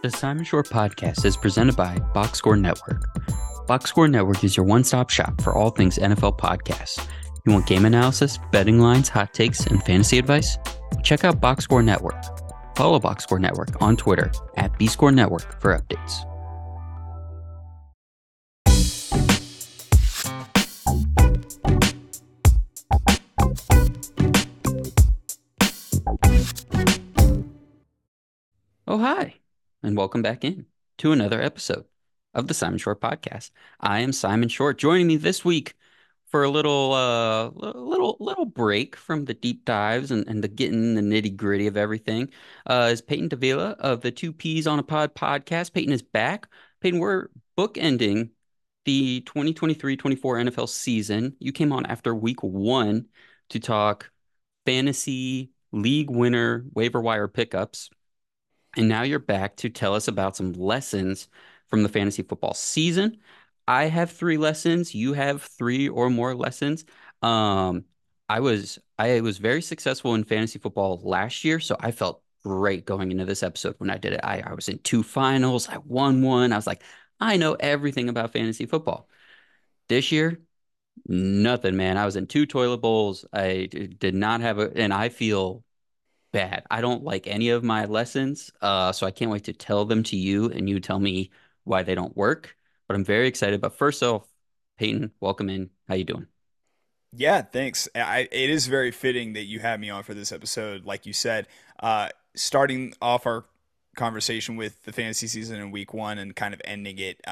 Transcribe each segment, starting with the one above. The Simon Shore Podcast is presented by Box Score Network. Box Score Network is your one-stop shop for all things NFL podcasts. You want game analysis, betting lines, hot takes, and fantasy advice? Check out Box Score Network. Follow Box Score Network on Twitter at BScore Network for updates. Oh, hi, and welcome back in to another episode of the Simon Shore Podcast. I am Simon Shore. Joining me this week for a little break from the deep dives and the getting the nitty gritty of everything is Peyton Davila of the Two P's on a Pod podcast. Peyton is back. Peyton, we're bookending the 2023-24 NFL season. You came on after week one to talk fantasy league winner waiver wire pickups. And now you're back to tell us about some lessons from the fantasy football season. I have three lessons. You have three or more lessons. I was very successful in fantasy football last year, so I felt great going into this episode when I did it. I was in two finals. I won one. I was like, I know everything about fantasy football. This year, nothing, man. I was in two toilet bowls. I did not have and I feel bad. I don't like any of my lessons, so I can't wait to tell them to you, and you tell me why they don't work. But I'm very excited. But first off, Peyton, welcome in. How you doing? Yeah, thanks. It is very fitting that you had me on for this episode, like you said. Starting off our conversation with the fantasy season in week one and kind of ending it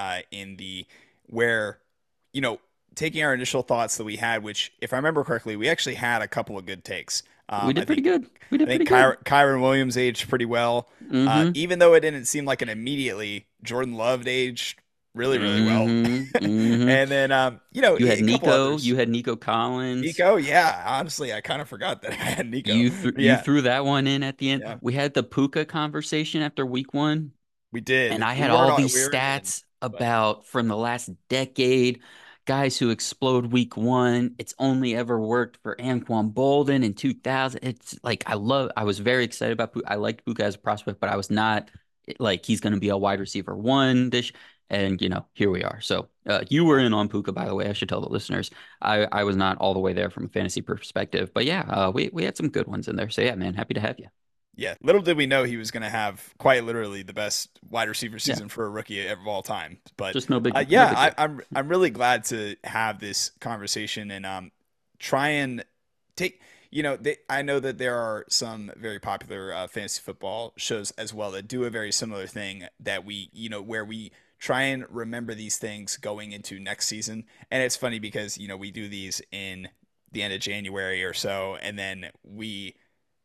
taking our initial thoughts that we had, which, if I remember correctly, we actually had a couple of good takes. I think Kyren Williams aged pretty well, even though it didn't seem like it immediately. Jordan Love aged really well. And then, you had Nico. You had Nico Collins. Nico, yeah. Honestly, I kind of forgot that I had Nico. You threw that one in at the end. Yeah. We had the Puka conversation after week one. We did. And I had from the last decade. Guys who explode week one. It's only ever worked for Anquan Bolden in 2000. It's like I was very excited about Puka. I liked Puka as a prospect, but I was not like he's going to be a wide receiver one dish. And, here we are. So you were in on Puka, by the way. I should tell the listeners. I was not all the way there from a fantasy perspective. But, yeah, we had some good ones in there. So, yeah, man, happy to have you. Yeah, little did we know he was going to have quite literally the best wide receiver season for a rookie of all time. But just no big deal. I'm really glad to have this conversation and try and take. I know that there are some very popular fantasy football shows as well that do a very similar thing that we where we try and remember these things going into next season. And it's funny because we do these in the end of January or so, and then we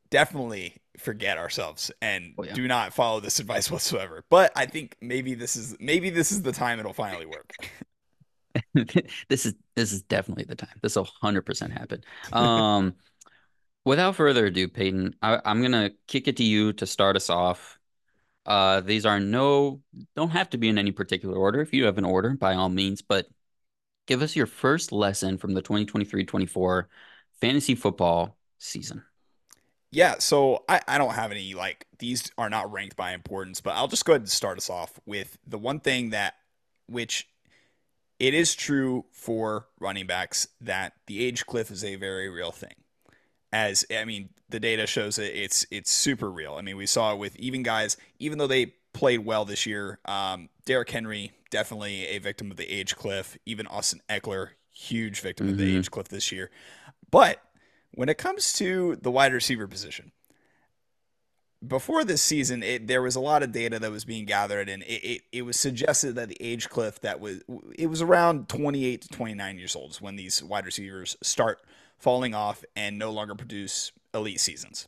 definitely forget ourselves and do not follow this advice whatsoever. But I think maybe this is the time it'll finally work. This is definitely the time. This will 100% happen. Without further ado, Peyton, I'm gonna kick it to you to start us off. These don't have to be in any particular order. If you have an order, by all means, but give us your first lesson from the 2023-24 fantasy football season. Yeah, so I don't have any, these are not ranked by importance, but I'll just go ahead and start us off with the one thing which it is true for running backs, that the age cliff is a very real thing. The data shows it, it's super real. We saw it with even guys, even though they played well this year, Derrick Henry, definitely a victim of the age cliff. Even Austin Eckler, huge victim of the age cliff this year. But when it comes to the wide receiver position, before this season, there was a lot of data that was being gathered, and it was suggested that the age cliff was around 28 to 29 years old when these wide receivers start falling off and no longer produce elite seasons.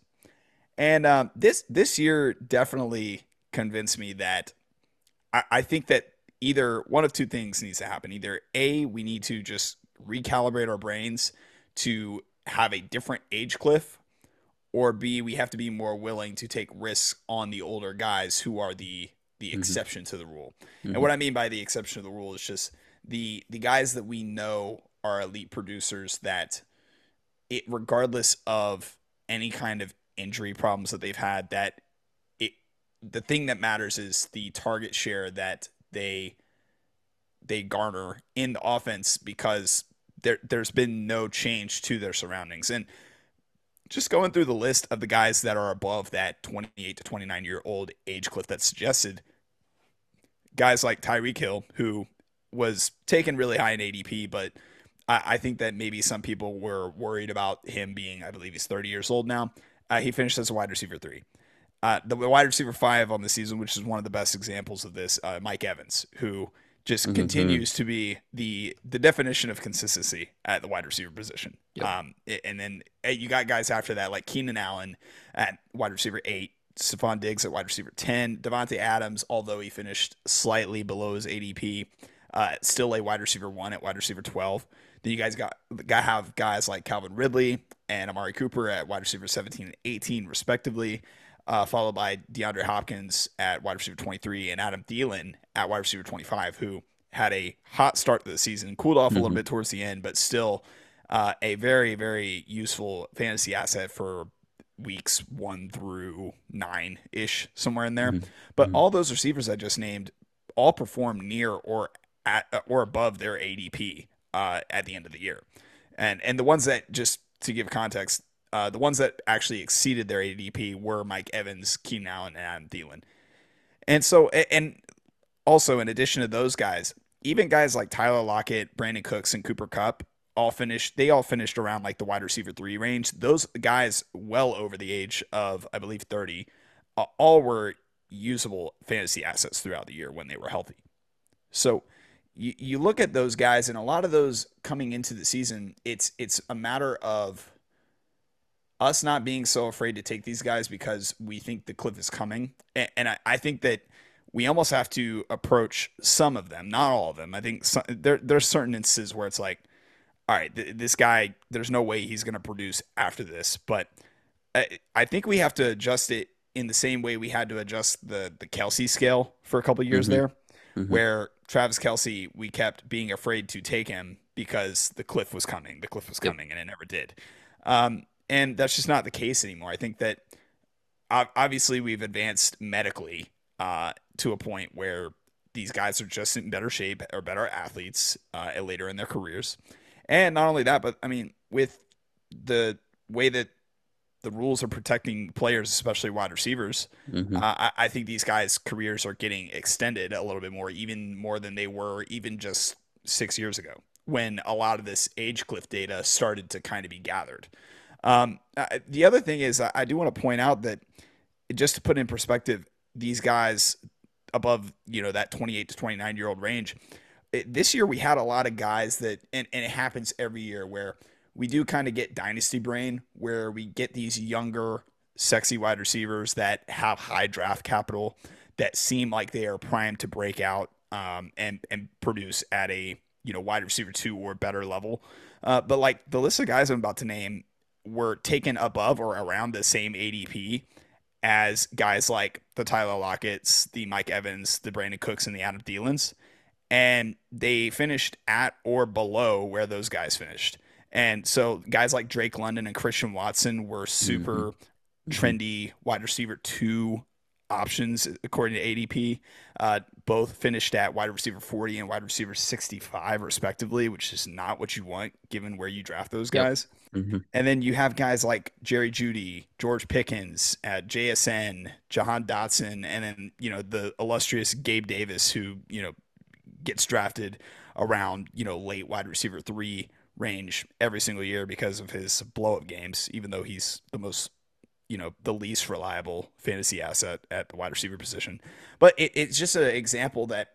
And this year definitely convinced me that I think that either one of two things needs to happen. Either A, we need to just recalibrate our brains to have a different age cliff, or B, we have to be more willing to take risks on the older guys who are the exception to the rule. And what I mean by the exception to the rule is just the guys that we know are elite producers, that it, regardless of any kind of injury problems that they've had, that the thing that matters is the target share that they garner in the offense, because there's been no change to their surroundings. And just going through the list of the guys that are above that 28 to 29 year old age cliff that's suggested, guys like Tyreek Hill, who was taken really high in ADP, but I think that maybe some people were worried about him being, I believe he's 30 years old now. He finished as a wide receiver 3. The wide receiver 5 on the season, which is one of the best examples of this, Mike Evans, who just continues to be the definition of consistency at the wide receiver position. Yep. And then you got guys after that, like Keenan Allen at wide receiver 8, Stephon Diggs at wide receiver 10, Devontae Adams, although he finished slightly below his ADP, still a wide receiver 1 at wide receiver 12. Then you guys have guys like Calvin Ridley and Amari Cooper at wide receiver 17 and 18, respectively, followed by DeAndre Hopkins at wide receiver 23 and Adam Thielen at wide receiver 25, who had a hot start to the season, cooled off a little bit towards the end, but still a very, very useful fantasy asset for weeks 1 through 9-ish, somewhere in there. But all those receivers I just named all performed near or above their ADP. At the end of the year. And the ones that, just to give context, the ones that actually exceeded their ADP were Mike Evans, Keenan Allen, and Adam Thielen. And so, and also in addition to those guys, even guys like Tyler Lockett, Brandon Cooks, and Cooper Kupp all finished around like the wide receiver 3 range. Those guys well over the age of, I believe, 30, all were usable fantasy assets throughout the year when they were healthy. So you look at those guys, and a lot of those coming into the season, it's a matter of us not being so afraid to take these guys because we think the cliff is coming. And I think that we almost have to approach some of them, not all of them. I think there's certain instances where it's like, all right, this guy, there's no way he's going to produce after this. But I think we have to adjust it in the same way we had to adjust the Kelce scale for a couple of years there, where Travis Kelce, we kept being afraid to take him because the cliff was coming. The cliff was coming, and it never did. And that's just not the case anymore. I think that obviously we've advanced medically to a point where these guys are just in better shape or better athletes later in their careers. And not only that, but I mean, with the way that the rules are protecting players, especially wide receivers, I think these guys' careers are getting extended a little bit more, even more than they were even just 6 years ago, when a lot of this age cliff data started to kind of be gathered. The other thing is, I do want to point out that, just to put in perspective, these guys above, that 28 to 29 year old range, this year we had a lot of guys that, and it happens every year, where we do kind of get dynasty brain, where we get these younger, sexy wide receivers that have high draft capital that seem like they are primed to break out and produce at a wide receiver 2 or better level. But like the list of guys I'm about to name were taken above or around the same ADP as guys like the Tyler Lockett's, the Mike Evans, the Brandon Cooks, and the Adam Thielen's, and they finished at or below where those guys finished. And so guys like Drake London and Christian Watson were super trendy wide receiver 2 options, according to ADP. Both finished at wide receiver 40 and wide receiver 65, respectively, which is not what you want given where you draft those guys. And then you have guys like Jerry Jeudy, George Pickens, JSN, Jahan Dotson, and then, the illustrious Gabe Davis, who, gets drafted around, late wide receiver 3 range every single year because of his blow-up games, even though he's the most, the least reliable fantasy asset at the wide receiver position. But it's just an example that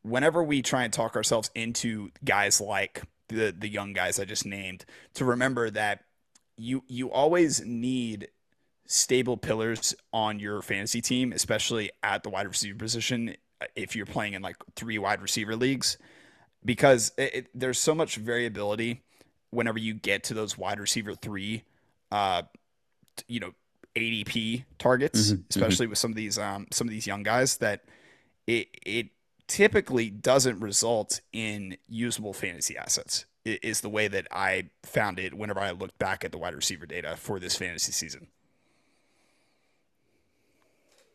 whenever we try and talk ourselves into guys like the young guys I just named, to remember that you always need stable pillars on your fantasy team, especially at the wide receiver position if you're playing in like 3 wide receiver leagues. Because there's so much variability whenever you get to those wide receiver 3, ADP targets, especially with some of these young guys, that it typically doesn't result in usable fantasy assets. It is the way that I found it whenever I looked back at the wide receiver data for this fantasy season.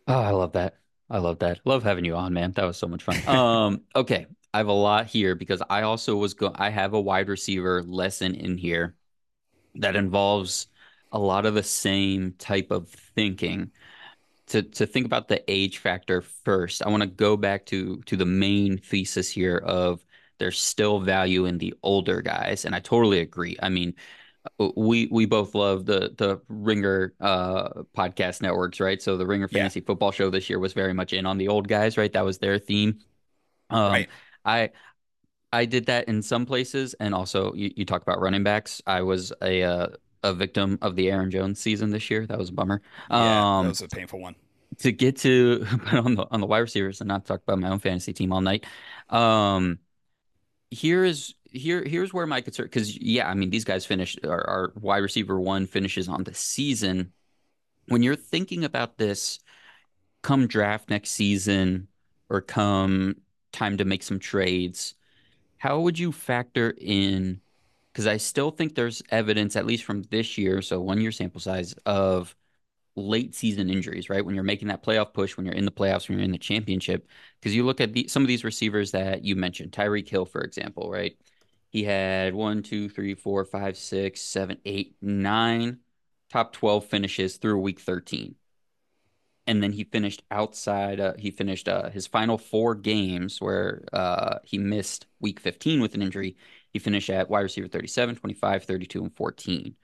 Oh, I love that. I love that. Love having you on, man. That was so much fun. Okay. I have a lot here because I also was I have a wide receiver lesson in here that involves a lot of the same type of thinking. To think about the age factor first, I want to go back to the main thesis here of there's still value in the older guys. And I totally agree. I mean, we both love the Ringer podcast networks, right? So the Ringer Fantasy Football Show this year was very much in on the old guys, right? That was their theme. Right. I did that in some places. And also you talk about running backs. I was a victim of the Aaron Jones season this year. That was a bummer. Yeah, that was a painful one. To get to on the wide receivers and not talk about my own fantasy team all night. Here's where my concern, because I mean, these guys finish our wide receiver one finishes on the season. When you're thinking about this, come draft next season or come time to make some trades, how would you factor in? Because I still think there's evidence, at least from this year, so 1 year sample size, of late season injuries, right? When you're making that playoff push, when you're in the playoffs, when you're in the championship, because you look at some of these receivers that you mentioned, Tyreek Hill, for example, right? He had 9 top 12 finishes through week 13. And then he finished outside. He finished his final 4 games where he missed week 15 with an injury. He finished at wide receiver 37, 25, 32, and 14.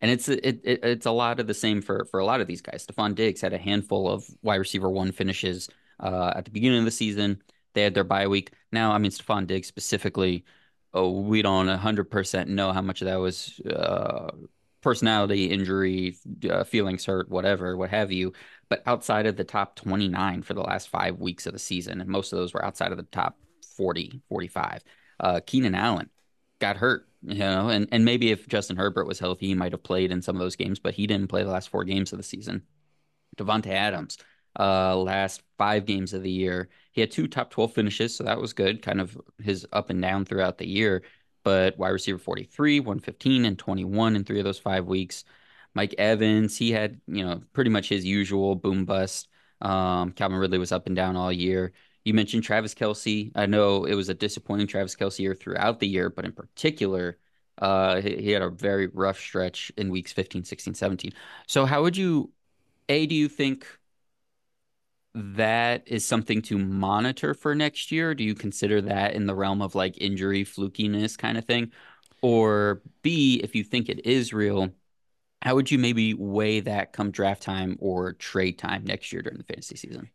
And it's a lot of the same for a lot of these guys. Stephon Diggs had a handful of wide receiver one finishes at the beginning of the season. They had their bye week. Now, I mean, Stephon Diggs specifically, we don't 100% know how much of that was personality, injury, feelings hurt, whatever, what have you. But outside of the top 29 for the last 5 weeks of the season, and most of those were outside of the top 40, 45, Keenan Allen got hurt, you know, and maybe if Justin Herbert was healthy, he might have played in some of those games, but he didn't play the last 4 games of the season. Devontae Adams, last 5 games of the year, he had 2 top 12 finishes, so that was good, kind of his up and down throughout the year, but wide receiver 43, 115, and 21 in 3 of those 5 weeks. Mike Evans, he had, you know, pretty much his usual boom bust. Calvin Ridley was up and down all year. You mentioned Travis Kelce. I know it was a disappointing Travis Kelce year throughout the year, but in particular, he had a very rough stretch in weeks 15, 16, 17. So how would you, do you think that is something to monitor for next year? Do you consider that in the realm of like injury flukiness kind of thing? Or B, if you think it is real, how would you maybe weigh that come draft time or trade time next year during the fantasy season?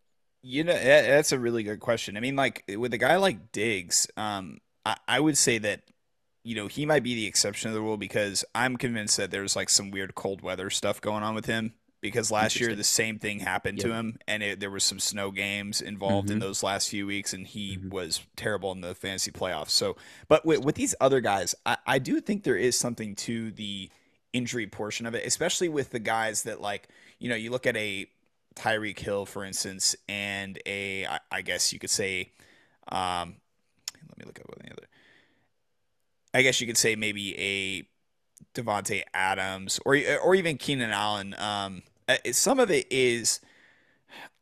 You know, that's a really good question. I mean, like with a guy like Diggs, I would say that, you know, he might be the exception to the rule because I'm convinced that there's like some weird cold weather stuff going on with him because last year the same thing happened to him and there was some snow games involved in those last few weeks and he was terrible in the fantasy playoffs. So, but with these other guys, I do think there is something to the injury portion of it, especially with the guys that like, you know, you look at a Tyreek Hill, for instance, and I guess you could say, let me look up what the other, I guess you could say maybe a Devontae Adams or even Keenan Allen. Some of it is,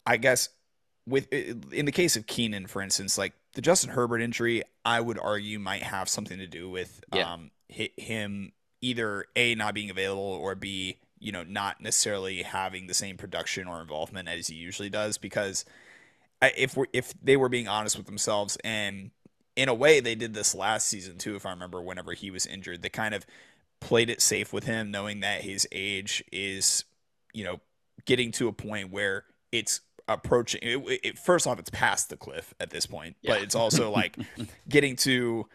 I guess, with in the case of Keenan, for instance, like the Justin Herbert injury, I would argue might have something to do with him either A, not being available, or B, you know, not necessarily having the same production or involvement as he usually does, because if they were being honest with themselves, and in a way they did this last season too, if I remember, whenever he was injured, they kind of played it safe with him, knowing that his age is, you know, getting to a point where it's approaching it. First off, it's past the cliff at this point, but it's also like getting to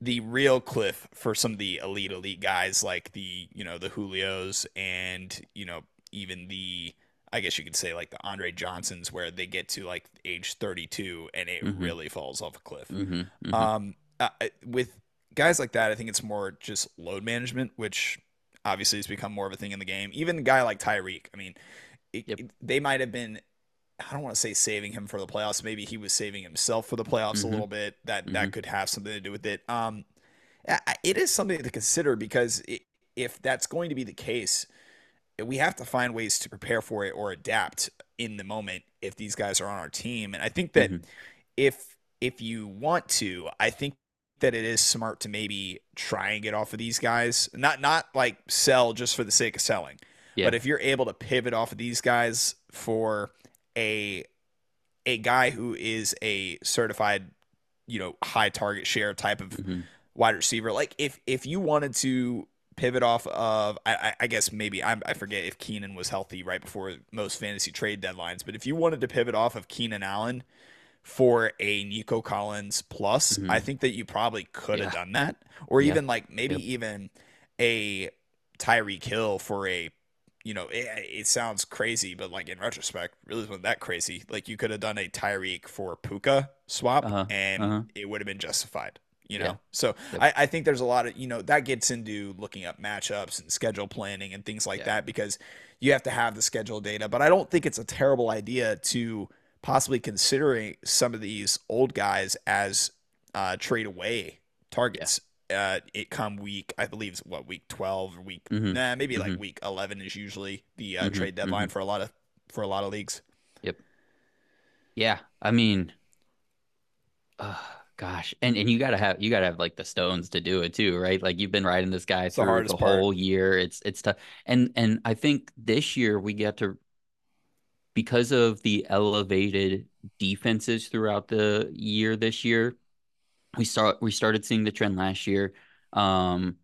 the real cliff for some of the elite guys, like the, you know, the Julios and, you know, even the, I guess you could say like the Andre Johnsons, where they get to like age 32 and it really falls off a cliff. With guys like that, I think it's more just load management, which obviously has become more of a thing in the game. Even a guy like Tyreek, I mean, they might have been, I don't want to say saving him for the playoffs. Maybe he was saving himself for the playoffs a little bit. That could have something to do with it. It is something to consider because if that's going to be the case, we have to find ways to prepare for it or adapt in the moment if these guys are on our team. And I think that if you want to, I think that it is smart to maybe try and get off of these guys, not like sell just for the sake of selling. Yeah. But if you're able to pivot off of these guys for a guy who is a certified, high target share type of wide receiver, like if you wanted to pivot off of, I guess maybe I forget if Keenan was healthy right before most fantasy trade deadlines, but if you wanted to pivot off of Keenan Allen for a Nico Collins plus, I think that you probably could have done that, or even like maybe even a Tyreek Hill for a, it sounds crazy, but like in retrospect, really wasn't that crazy. Like you could have done a Tyreek for Puka swap and it would have been justified, So I think there's a lot of, that gets into looking up matchups and schedule planning and things like that, because you have to have the schedule data, but I don't think it's a terrible idea to possibly considering some of these old guys as trade away targets. It come week, I believe it's week 12 or week, maybe like week 11 is usually the trade deadline for a lot of leagues. Yeah. I mean, gosh. And you gotta have like the stones to do it too, right? Like you've been riding this guy through the whole year. It's tough. And I think this year we get to, because of the elevated defenses throughout the year this year, we started seeing the trend last year with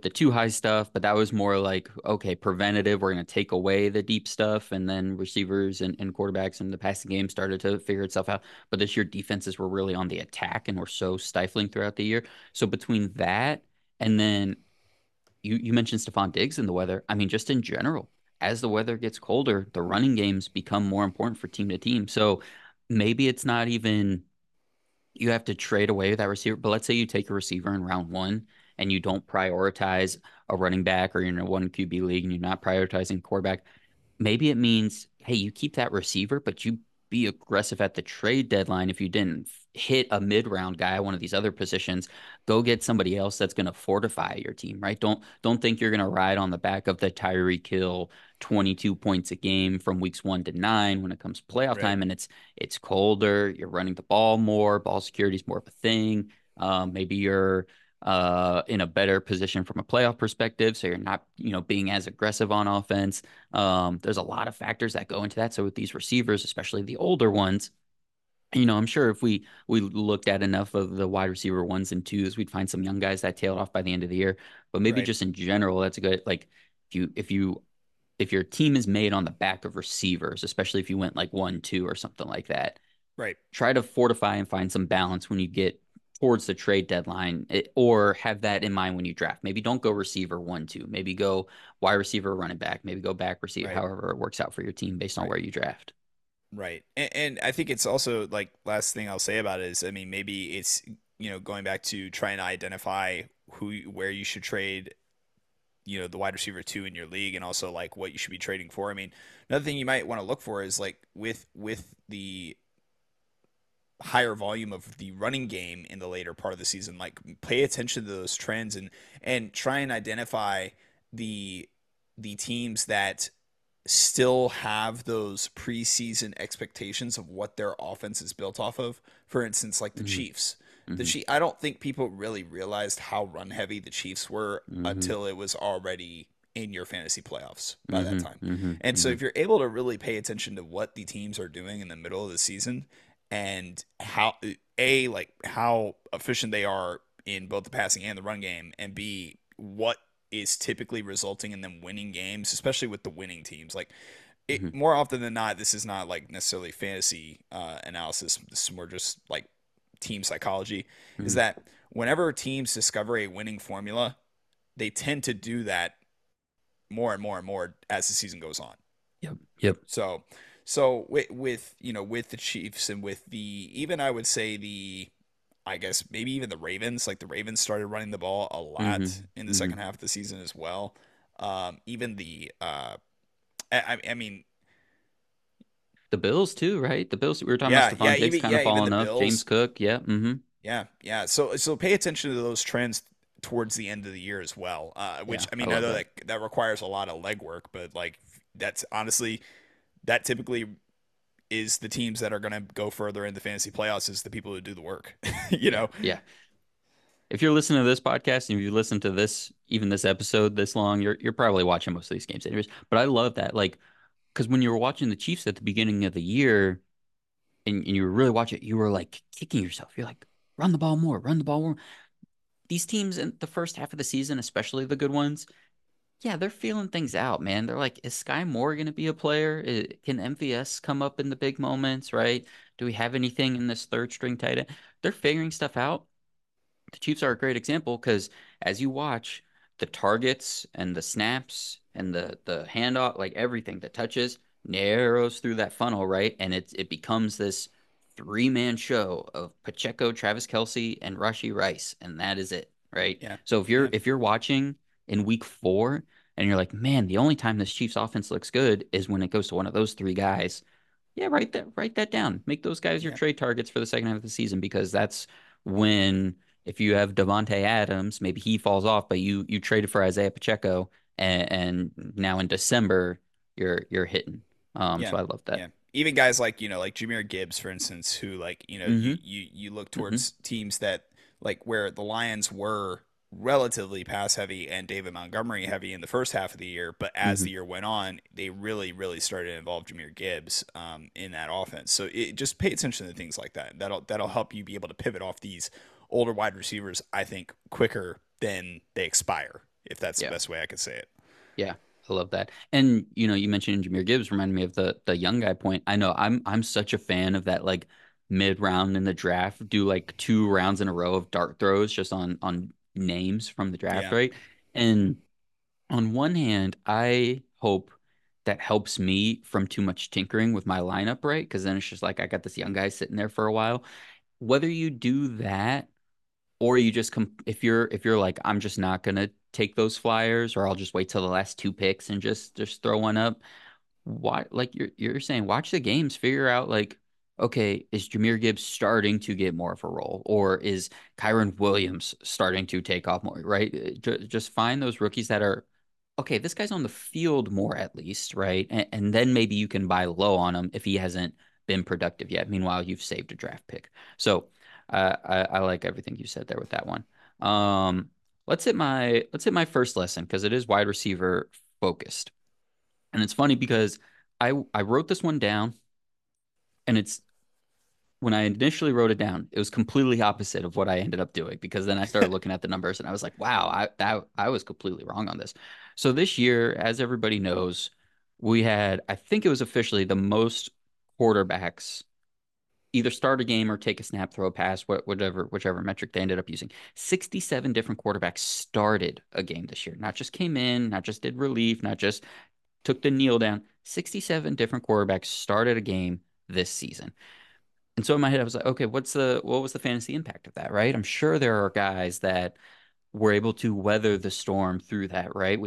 the too high stuff, but that was more like, okay, preventative, we're going to take away the deep stuff. And then receivers and quarterbacks and the passing game started to figure itself out. But this year defenses were really on the attack and were so stifling throughout the year. So between that and then you mentioned Stephon Diggs and the weather. I mean, just in general, as the weather gets colder, the running games become more important for team to team. So maybe it's not even you have to trade away that receiver, but let's say you take a receiver in round one and you don't prioritize a running back, or you're in a one QB league and you're not prioritizing quarterback. Maybe it means, hey, you keep that receiver, but you be aggressive at the trade deadline. If you didn't hit a mid-round guy, one of these other positions, go get somebody else that's going to fortify your team, right? Don't think you're going to ride on the back of the Tyreek Hill 22 points a game from weeks 1 to 9 when it comes to playoff time, and it's colder. You're running the ball more. Ball security is more of a thing. Maybe you're in a better position from a playoff perspective, so you're not, being as aggressive on offense. There's a lot of factors that go into that. So with these receivers, especially the older ones, I'm sure if we looked at enough of the wide receiver 1s and 2s, we'd find some young guys that tailed off by the end of the year. But maybe just in general, that's a good, like if your team is made on the back of receivers, especially if you went like 1, 2 or something like that, right? Try to fortify and find some balance when you get towards the trade deadline, or have that in mind when you draft. Maybe don't go receiver 1, 2, maybe go wide receiver, running back, maybe go back receiver, however it works out for your team based on where you draft. Right. And I think it's also like, last thing I'll say about it is, I mean, maybe it's, going back to trying to identify where you should trade, the wide receiver 2 in your league, and also like what you should be trading for. I mean, another thing you might want to look for is like with the higher volume of the running game in the later part of the season, like pay attention to those trends and try and identify the teams that still have those preseason expectations of what their offense is built off of. For instance, like the Chiefs. I don't think people really realized how run heavy the Chiefs were until it was already in your fantasy playoffs by that time. So if you're able to really pay attention to what the teams are doing in the middle of the season, and how efficient they are in both the passing and the run game, and B, what is typically resulting in them winning games, especially with the winning teams. Like it, more often than not, this is not like necessarily fantasy analysis. This is more just like team psychology, is that whenever teams discover a winning formula, they tend to do that more and more and more as the season goes on. Yep. So with the Chiefs, and with I guess maybe even the Ravens, like the Ravens started running the ball a lot in the second half of the season as well. Even the Bills too, right? The Bills, we were talking about Stephon Diggs kind of falling off, James Cook. So pay attention to those trends towards the end of the year as well. Which I know that requires a lot of legwork, but like that's honestly that typically is the teams that are going to go further in the fantasy playoffs, is the people who do the work, you know? Yeah. If you're listening to this podcast and you listen to this, even this episode this long, you're probably watching most of these games anyways. But I love that. Like, because when you were watching the Chiefs at the beginning of the year and you were really watching it, you were like kicking yourself. You're like, run the ball more, run the ball more. These teams in the first half of the season, especially the good ones, yeah, they're feeling things out, man. They're like, is Sky Moore going to be a player? Can MVS come up in the big moments, right? Do we have anything in this third string tight end? They're figuring stuff out. The Chiefs are a great example because as you watch the targets and the snaps and the handoff, like everything that touches narrows through that funnel, right? And it becomes this three-man show of Pacheco, Travis Kelce, and Rashee Rice, and that is it, right? Yeah. So if you're watching in week four and you're like, man, the only time this Chiefs offense looks good is when it goes to one of those three guys, yeah, write that down. Make those guys your trade targets for the second half of the season, because that's when, if you have Devontae Adams, maybe he falls off, but you traded for Isaiah Pacheco, and now in December you're hitting. So I love that. Yeah. Even guys like, you know, like Jahmyr Gibbs, for instance, who, like, you know, you look towards teams that, like, where the Lions were relatively pass heavy and David Montgomery heavy in the first half of the year, but as the year went on, they really, really started to involve Jahmyr Gibbs in that offense. So it just pay attention to things like that. That'll help you be able to pivot off these older wide receivers, I think, quicker than they expire, if that's the best way I could say it. Yeah. I love that. And, you know, you mentioned Jahmyr Gibbs, reminded me of the young guy point. I know I'm such a fan of that, like, mid round in the draft, do like 2 rounds in a row of dart throws just on names from the draft, right? And on one hand, I hope that helps me from too much tinkering with my lineup, right? Because then it's just like, I got this young guy sitting there for a while. Whether you do that or you just if you're like, I'm just not gonna take those flyers, or I'll just wait till the last 2 picks and just throw one up. Why, like you're saying, watch the games, figure out, like, okay, is Jahmyr Gibbs starting to get more of a role, or is Kyren Williams starting to take off more, right? Just find those rookies that are, okay, this guy's on the field more at least, right? And then maybe you can buy low on him if he hasn't been productive yet. Meanwhile, you've saved a draft pick. So I like everything you said there with that one. Let's hit my first lesson, because it is wide receiver focused. And it's funny because I wrote this one down, and it's, when I initially wrote it down, it was completely opposite of what I ended up doing, because then I started looking at the numbers and I was like, wow, I was completely wrong on this. So this year, as everybody knows, we had, I think it was officially the most quarterbacks either start a game or take a snap, throw a pass, whichever metric they ended up using. 67 different quarterbacks started a game this year. Not just came in, not just did relief, not just took the kneel down. 67 different quarterbacks started a game this season. And so in my head, I was like, okay, what was the fantasy impact of that, right? I'm sure there are guys that were able to weather the storm through that, right?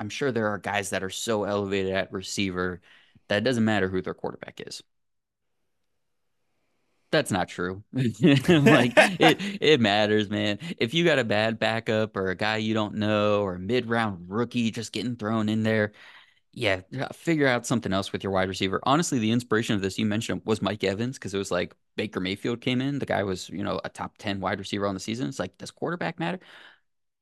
I'm sure there are guys that are so elevated at receiver that it doesn't matter who their quarterback is. That's not true. It matters, man. If you got a bad backup or a guy you don't know or a mid-round rookie just getting thrown in there, yeah, figure out something else with your wide receiver. Honestly, the inspiration of this, you mentioned, was Mike Evans, because it was like Baker Mayfield came in. The guy was, you know, a top 10 wide receiver on the season. It's like, does quarterback matter?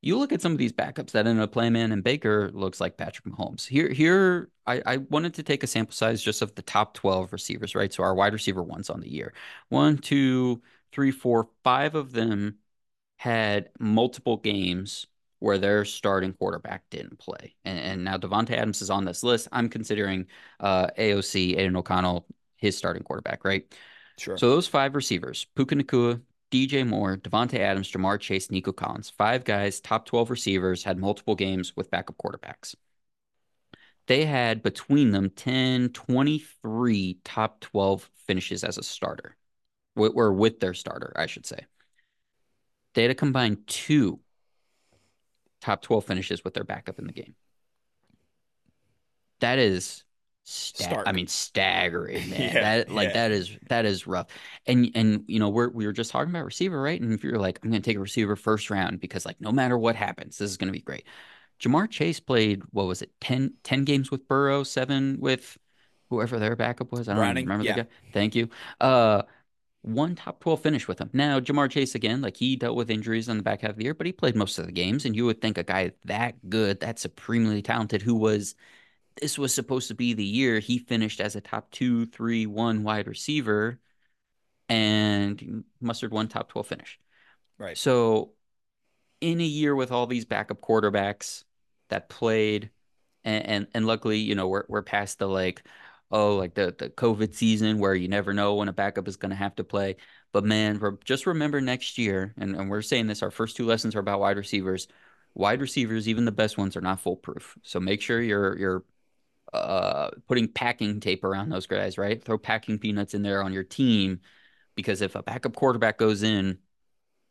You look at some of these backups that ended up playing, man, and Baker looks like Patrick Mahomes. Here, I wanted to take a sample size just of the top 12 receivers, right? So our wide receiver ones on the year. 1, 2, 3, 4, 5 of them had multiple games where their starting quarterback didn't play. And now Devontae Adams is on this list. I'm considering AOC, Aiden O'Connell, his starting quarterback, right? Sure. So those 5 receivers, Puka Nakua, DJ Moore, Devontae Adams, Jamar Chase, Nico Collins. 5 guys, top 12 receivers, had multiple games with backup quarterbacks. They had between them 10, 23 top 12 finishes as a starter, or with their starter, I should say. They had a combined 2 top 12 finishes with their backup in the game. That is... staggering, man. That is rough. And you know, we were just talking about receiver, right? And if you're like, I'm going to take a receiver first round because, like, no matter what happens, this is going to be great. Jamar Chase played, what was it, 10 games with Burrow, 7 with whoever their backup was. I don't remember the guy. Thank you. One top 12 finish with him. Now, Jamar Chase, again, like he dealt with injuries in the back half of the year, but he played most of the games. And you would think a guy that good, that supremely talented, who was, this was supposed to be the year he finished as a top 2, 3, 1 wide receiver and mustered one top 12 finish. Right. So in a year with all these backup quarterbacks that played, and luckily, you know, we're past the the COVID season where you never know when a backup is going to have to play. But man, just remember next year, and we're saying this, our first two lessons are about wide receivers. Wide receivers, even the best ones, are not foolproof. So make sure you're putting packing tape around those guys, right? Throw packing peanuts in there on your team, because if a backup quarterback goes in,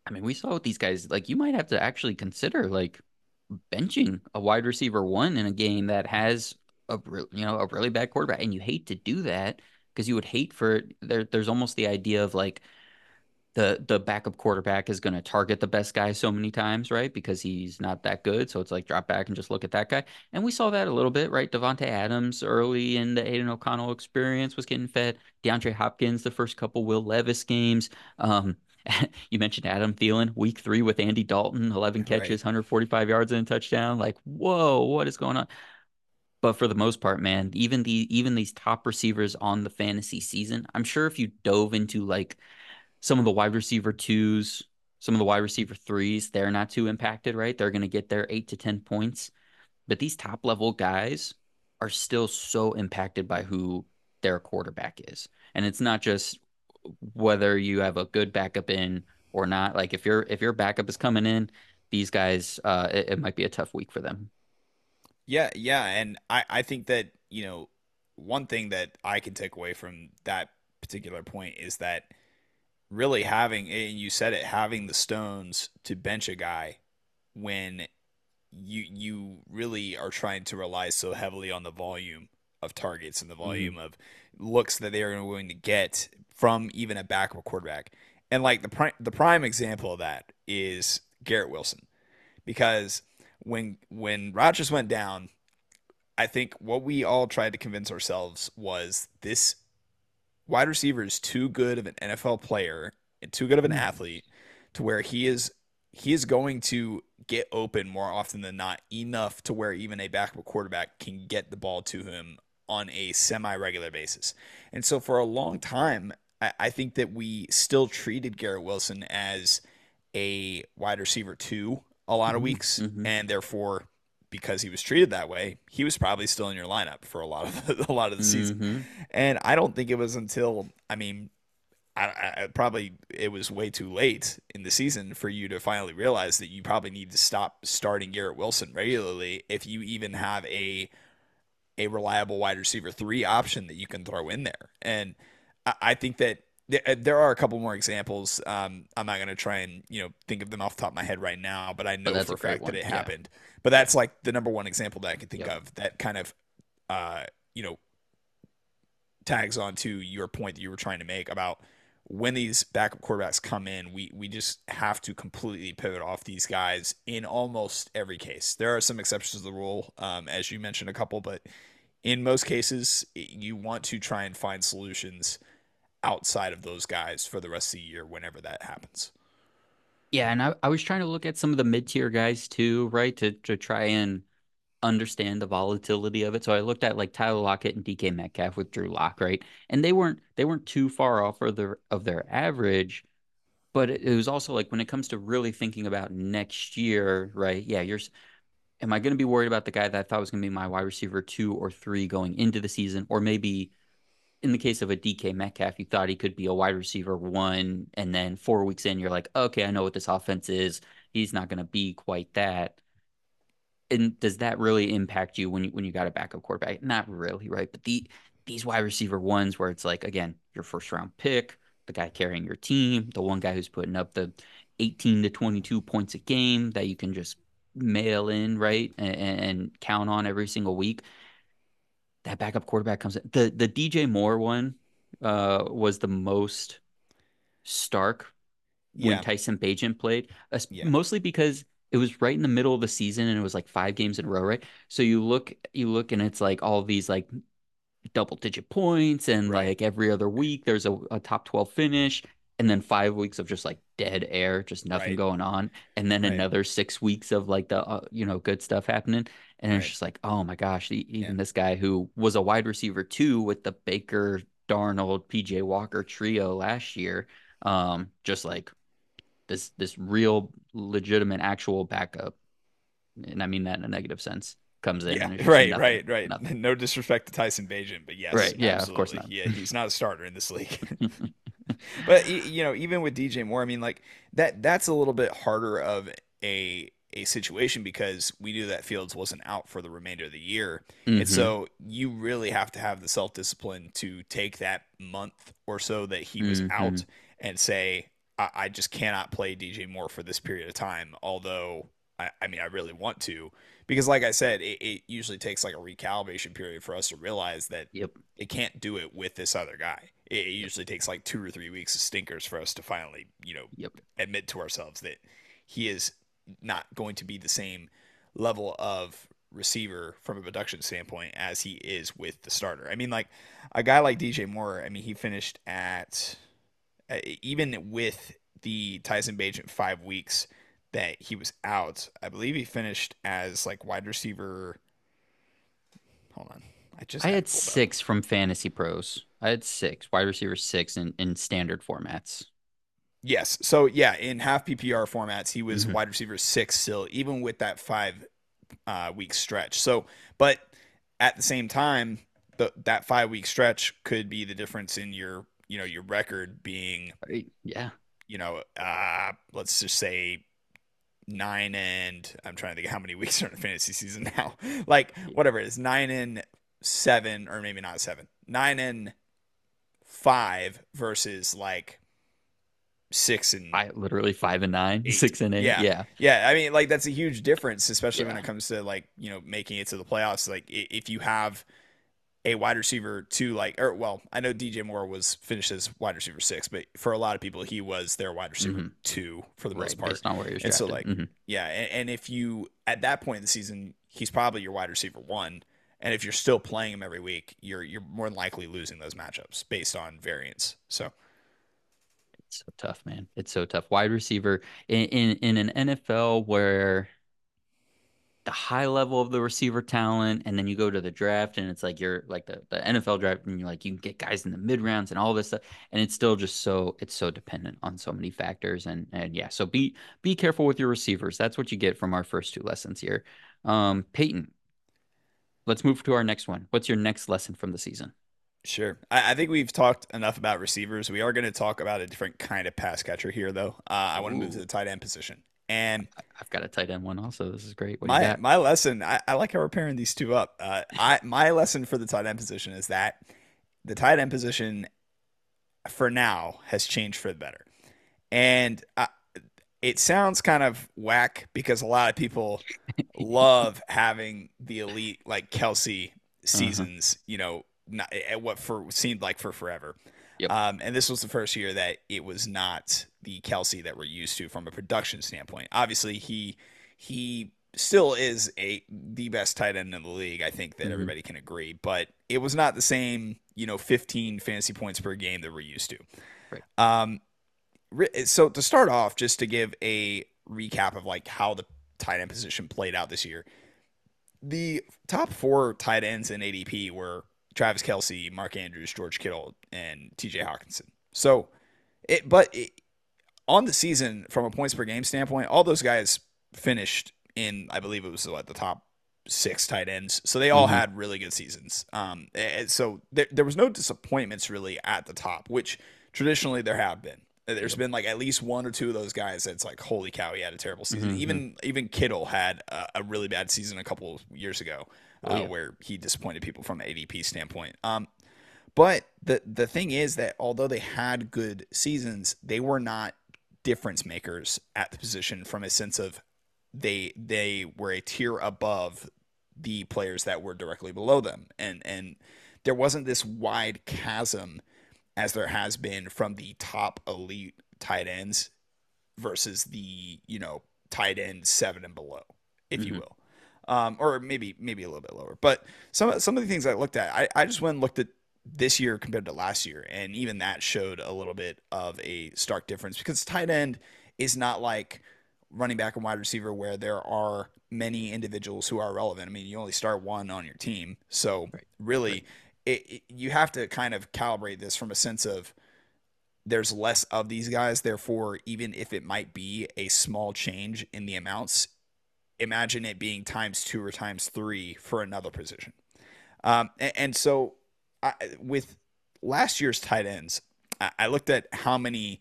I mean, we saw with these guys, like you might have to actually consider like benching a wide receiver one in a game that has a really bad quarterback. And you hate to do that, because you would hate for there's almost the idea of like the backup quarterback is going to target the best guy so many times, right? Because he's not that good. So it's like drop back and just look at that guy. And we saw that a little bit, right? Devontae Adams early in the Aiden O'Connell experience was getting fed. DeAndre Hopkins, the first couple Will Levis games. You mentioned Adam Thielen, week 3 with Andy Dalton, 11 catches, 145 yards and a touchdown. Like, whoa, what is going on? But for the most part, man, even these top receivers on the fantasy season, I'm sure if you dove into like some of the wide receiver 2s, some of the wide receiver 3s, they're not too impacted, right? They're going to get their 8 to 10 points. But these top level guys are still so impacted by who their quarterback is. And it's not just whether you have a good backup in or not. Like if your backup is coming in, these guys, it might be a tough week for them. Yeah. And I think that, you know, one thing that I can take away from that particular point is that really having the stones to bench a guy when you really are trying to rely so heavily on the volume of targets and the volume of looks that they are going to get from even a backup quarterback. And like the prime example of that is Garrett Wilson, because when Rodgers went down, I think what we all tried to convince ourselves was this wide receiver is too good of an NFL player and too good of an athlete to where he is going to get open more often than not, enough to where even a backup quarterback can get the ball to him on a semi-regular basis. And so for a long time, I think that we still treated Garrett Wilson as a wide receiver 2 a lot of weeks, and therefore, because he was treated that way, he was probably still in your lineup for a lot of the season. And I don't think it was until, I mean, I probably it was way too late in the season for you to finally realize that you probably need to stop starting Garrett Wilson regularly if you even have a reliable wide receiver 3 option that you can throw in there. And I think that there are a couple more examples. I'm not going to try and, you know, think of them off the top of my head right now, but I know for a fact that it happened. But that's like the number one example that I can think of that kind of, you know, tags onto your point that you were trying to make about when these backup quarterbacks come in, we just have to completely pivot off these guys in almost every case. There are some exceptions to the rule, as you mentioned a couple, but in most cases, you want to try and find solutions outside of those guys for the rest of the year whenever that happens. Yeah, and I was trying to look at some of the mid-tier guys too, right, to try and understand the volatility of it. So I looked at like Tyler Lockett and DK Metcalf with Drew Lock, right? And they weren't too far off of their average, but it was also like when it comes to really thinking about next year, right? Yeah, am I going to be worried about the guy that I thought was going to be my wide receiver 2 or 3 going into the season, or maybe in the case of a DK Metcalf, you thought he could be a wide receiver 1, and then 4 weeks in, you're like, okay, I know what this offense is. He's not going to be quite that. And does that really impact you when you got a backup quarterback? Not really, right? But these wide receiver 1s where it's like, again, your first round pick, the guy carrying your team, the one guy who's putting up the 18 to 22 points a game that you can just mail in, right, and count on every single week. That backup quarterback comes in. The DJ Moore one was the most stark when Tyson Bagent played, mostly because it was right in the middle of the season and it was like 5 games in a row, right? So you look and it's like all these like double-digit points, and like every other week there's a top 12 finish, and then 5 weeks of just like dead air, just nothing going on, and then another 6 weeks of like the you know, good stuff happening, and it's just like, oh my gosh, even this guy who was a wide receiver too with the Baker, Darnold, PJ Walker trio last year, just like this real legitimate actual backup, and I mean that in a negative sense, comes in. Nothing. Nothing. No disrespect to Tyson Bagent, but yes, absolutely. Of course not. Yeah, he's not a starter in this league. But you know, even with DJ Moore, I mean, like that's a little bit harder of a situation because we knew that Fields wasn't out for the remainder of the year. And so you really have to have the self-discipline to take that month or so that he was out and say, I just cannot play DJ Moore for this period of time. Although, I mean, I really want to, because like I said, it usually takes like a recalibration period for us to realize that it can't do it with this other guy. It usually takes like 2 or 3 weeks of stinkers for us to finally, you know, admit to ourselves that he is not going to be the same level of receiver from a production standpoint as he is with the starter. I mean, like a guy like DJ Moore, I mean, he finished at, even with the Tyson Bagent 5 weeks that he was out, I believe he finished as like wide receiver. Hold on. I had 6 up from Fantasy Pros. I had 6 wide receiver 6 in standard formats. Yes. So yeah, in half PPR formats, he was wide receiver 6 still, even with that 5 week stretch. So, but at the same time, that 5 week stretch could be the difference in your, you know, your record being, you know, let's just say 9 and I'm trying to think how many weeks are in the fantasy season now, like whatever it is, 9 and 7, or maybe not 7, 9 and 5 versus like 5 and 9, 8. 6 and 8. Yeah. I mean, like that's a huge difference, especially when it comes to like, you know, making it to the playoffs. Like if you have a wide receiver 2, like, or well, I know DJ Moore was finished as wide receiver 6, but for a lot of people, he was their wide receiver 2 for the most part. That's not where he was drafted. So like, and if you, at that point in the season, he's probably your wide receiver 1. And if you're still playing him every week, you're more than likely losing those matchups based on variance. So it's so tough, man. It's so tough. Wide receiver in an NFL where the high level of the receiver talent, and then you go to the draft and it's like you're like the NFL draft, and you're like, you can get guys in the mid rounds and all this stuff, and it's still just so, it's so dependent on so many factors, and yeah, so be careful with your receivers. That's what you get from our first 2 lessons here. Peyton, let's move to our next one. What's your next lesson from the season? Sure. I think we've talked enough about receivers. We are going to talk about a different kind of pass catcher here, though. I want to move to the tight end position. And I've got a tight end one also. This is great. My lesson, I like how we're pairing these 2 up. My lesson for the tight end position is that the tight end position for now has changed for the better. And it sounds kind of whack because a lot of people love having the elite like Kelce seasons, you know, not at what seemed like for forever. And this was the first year that it was not the Kelce that we're used to from a production standpoint. Obviously, he still is the best tight end in the league. I think that everybody can agree, but it was not the same, you know, 15 fantasy points per game that we're used to. So to start off, just to give a recap of like how the tight end position played out this year, the top 4 tight ends in ADP were Travis Kelce, Mark Andrews, George Kittle, and TJ Hawkinson. So, on the season, from a points per game standpoint, all those guys finished in, I believe it was like the top 6 tight ends. So they all had really good seasons. And so there was no disappointments really at the top, which traditionally there have been. There's been like at least 1 or 2 of those guys that's like, holy cow, he had a terrible season. Even Kittle had a really bad season a couple of years ago, where he disappointed people from an ADP standpoint. But the thing is that although they had good seasons, they were not difference makers at the position from a sense of they were a tier above the players that were directly below them, and there wasn't this wide chasm as there has been from the top elite tight ends versus the, you know, tight end 7 and below, if you will. or maybe a little bit lower. But some of the things I looked at, I just went and looked at this year compared to last year, and even that showed a little bit of a stark difference, because tight end is not like running back and wide receiver where there are many individuals who are relevant. I mean, you only start one on your team. So really, you have to kind of calibrate this from a sense of there's less of these guys. Therefore, even if it might be a small change in the amounts, imagine it being ×2 or ×3 for another position. And so with last year's tight ends, I looked at how many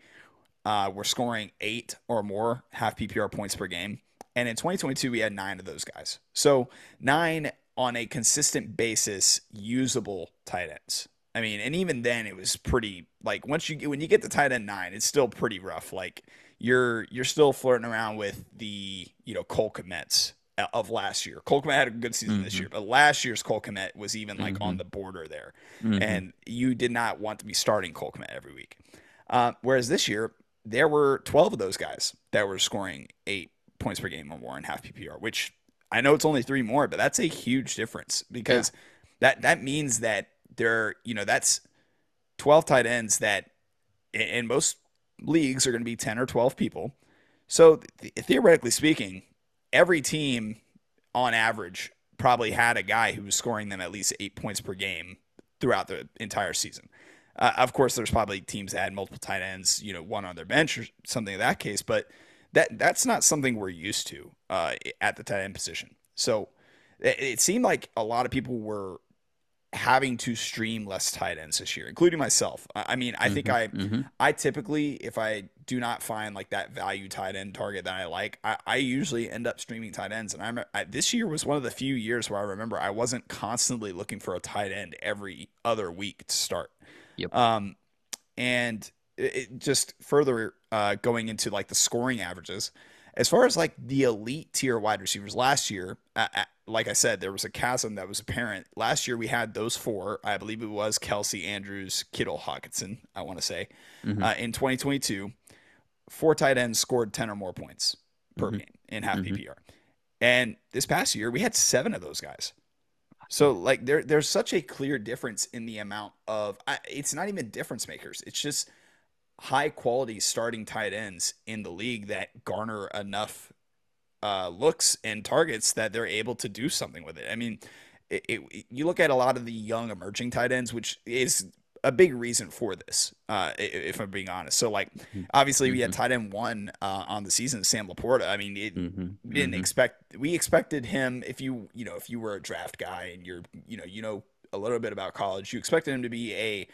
were scoring 8 or more half PPR points per game. And in 2022, we had 9 of those guys. So 9 on a consistent basis, usable tight ends. I mean, and even then it was pretty, like, when you get to tight end 9, it's still pretty rough. Like you're still flirting around with the, Cole Kmet of last year. Cole Kmet had a good season this year, but last year's Cole Kmet was even like on the border there. And you did not want to be starting Cole Kmet every week. Whereas this year, there were 12 of those guys that were scoring 8 points per game or more in half PPR, which I know it's only 3 more, but that's a huge difference, because that means that there, that's 12 tight ends that in most leagues are going to be 10 or 12 people. So theoretically speaking, every team on average probably had a guy who was scoring them at least 8 points per game throughout the entire season. Of course, there's probably teams that had multiple tight ends, one on their bench or something in that case, but that's not something we're used to at the tight end position. So it seemed like a lot of people were having to stream less tight ends this year, including myself. I mean, I think I typically, if I do not find like that value tight end target that I like, I usually end up streaming tight ends. And this year was one of the few years where I remember I wasn't constantly looking for a tight end every other week to start. Yep. And it just further going into like the scoring averages, as far as like the elite tier wide receivers last year, like I said, there was a chasm that was apparent. Last year we had those 4. I believe it was Kelce, Andrews, Kittle, Hockenson, I want to say. In 2022, 4 tight ends scored 10 or more points per game in half PPR. And this past year we had 7 of those guys. So like there's such a clear difference in the amount of, it's not even difference makers. It's just high quality starting tight ends in the league that garner enough looks and targets that they're able to do something with it. I mean, you look at a lot of the young emerging tight ends, which is a big reason for this, if I'm being honest. So like, obviously we had tight end 1 on the season, Sam Laporta. I mean, we didn't expect, we expected him, if you were a draft guy and you're, a little bit about college, you expected him to be a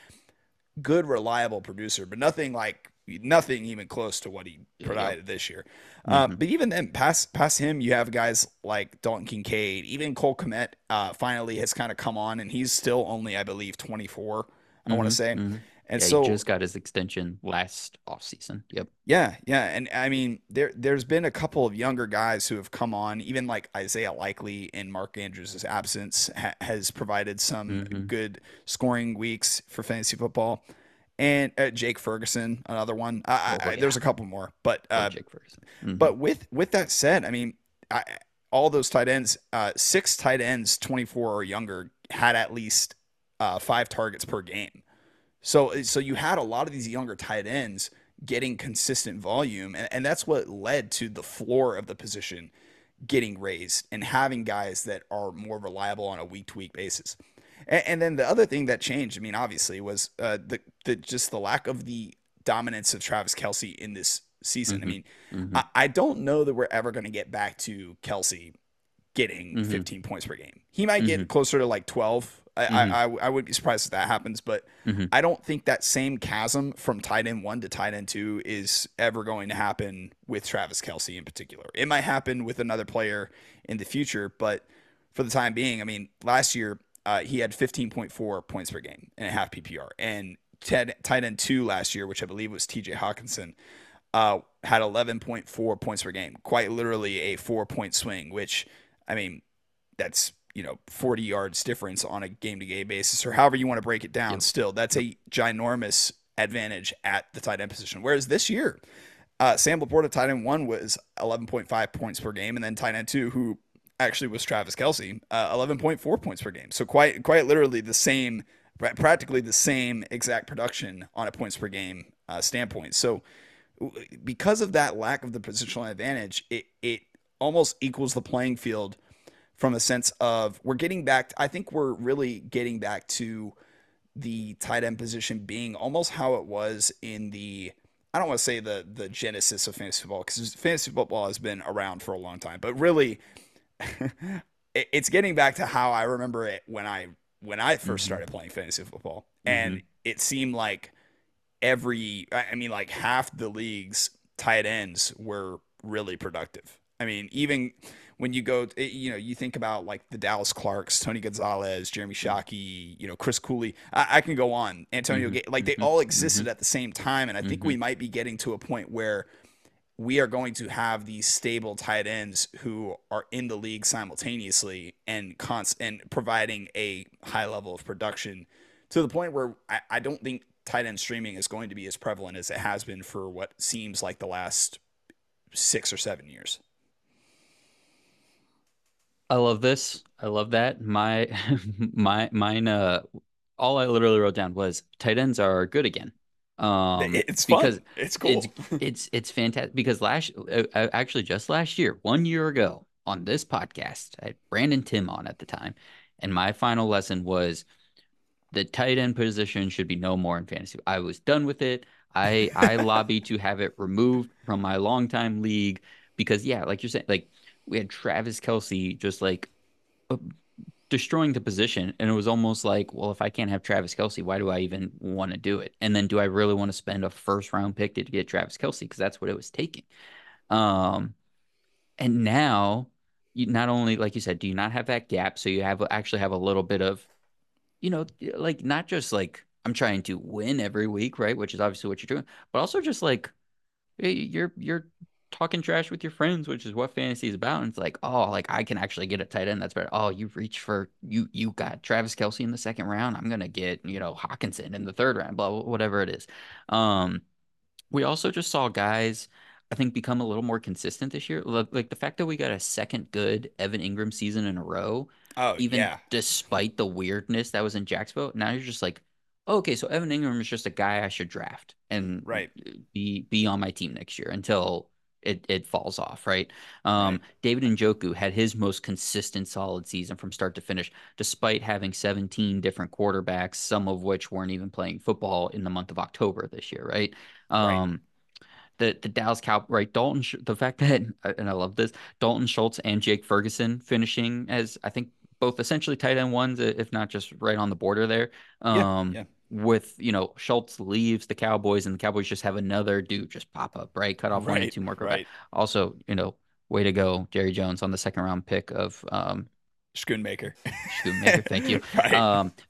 good, reliable producer, but nothing even close to what he provided this year. But even then, past him, you have guys like Dalton Kincaid, even Cole Kmet finally has kind of come on, and he's still only, I believe, 24, I want to say. And so he just got his extension last offseason. And I mean, there's been a couple of younger guys who have come on, even like Isaiah Likely in Mark Andrews' absence has provided some good scoring weeks for fantasy football. And Jake Ferguson, another one. There's a couple more, but Jake Ferguson. But with that said, I mean, all those tight ends, 6 tight ends 24 or younger had at least 5 targets per game. So you had a lot of these younger tight ends getting consistent volume, and that's what led to the floor of the position getting raised and having guys that are more reliable on a week-to-week basis. And then the other thing that changed, I mean, obviously, was the lack of the dominance of Travis Kelce in this season. I mean, I don't know that we're ever going to get back to Kelce getting 15 points per game. He might get closer to like 12. I wouldn't be surprised if that happens, but I don't think that same chasm from tight end 1 to tight end 2 is ever going to happen with Travis Kelce in particular. It might happen with another player in the future, but for the time being, I mean, last year he had 15.4 points per game in a half PPR, and tight end 2 last year, which I believe was TJ Hockenson, had 11.4 points per game, quite literally a 4-point swing, which, I mean, that's 40 yards difference on a game-to-game basis, or however you want to break it down. Still, that's a ginormous advantage at the tight end position. Whereas this year, Sam Laporta, tight end 1, was 11.5 points per game, and then tight end 2, who actually was Travis Kelce, 11.4 points per game. So quite literally the same, practically the same exact production on a points per game standpoint. So because of that lack of the positional advantage, it almost equals the playing field from a sense of we're getting back. I think we're really getting back to the tight end position being almost how it was in the, I don't want to say the genesis of fantasy football, because fantasy football has been around for a long time, but really it's getting back to how I remember it when I first started playing fantasy football. And it seemed like half the league's tight ends were really productive. I mean, even when you go, you think about like the Dallas Clarks, Tony Gonzalez, Jeremy Shockey, Chris Cooley, I can go on, Antonio Gates, like they all existed at the same time. And I think we might be getting to a point where we are going to have these stable tight ends who are in the league simultaneously and providing a high level of production to the point where I don't think tight end streaming is going to be as prevalent as it has been for what seems like the last 6 or 7 years. I love this. I love that. Mine. All I literally wrote down was tight ends are good again. It's because fun. It's cool. It's fantastic because last year, 1 year ago on this podcast, I had Brandon Tim on at the time, and my final lesson was the tight end position should be no more in fantasy. I was done with it. I lobbied to have it removed from my longtime league because like you're saying, like. We had Travis Kelce just like destroying the position. And it was almost like, well, if I can't have Travis Kelce, why do I even want to do it? And then do I really want to spend a first round pick to get Travis Kelce? Because that's what it was taking. And now you not only, like you said, do you not have that gap? So you actually have a little bit of, like not just like I'm trying to win every week, right? Which is obviously what you're doing, but also just like you're talking trash with your friends, which is what fantasy is about. And it's like, oh, like I can actually get a tight end that's better. Oh, you reach for you got Travis Kelce in the second round. I'm gonna get Hockenson in the third round, blah, whatever it is. We also just saw guys I think become a little more consistent this year. Like the fact that we got a second good Evan Ingram season in a row, despite the weirdness that was in Jacksonville. Now you're just like, oh, okay, so Evan Ingram is just a guy I should draft and be on my team next year until. It falls off, right? David Njoku had his most consistent solid season from start to finish, despite having 17 different quarterbacks, some of which weren't even playing football in the month of October this year, right? The Dallas Cowboys, right? The fact that I love this, Dalton Schultz and Jake Ferguson finishing as I think both essentially tight end ones, if not just right on the border there. With Schultz leaves the Cowboys and the Cowboys just have another dude just pop up, right? Cut off one or two more quarterbacks. Right. Also, way to go, Jerry Jones on the second round pick of Schoonmaker. Thank you.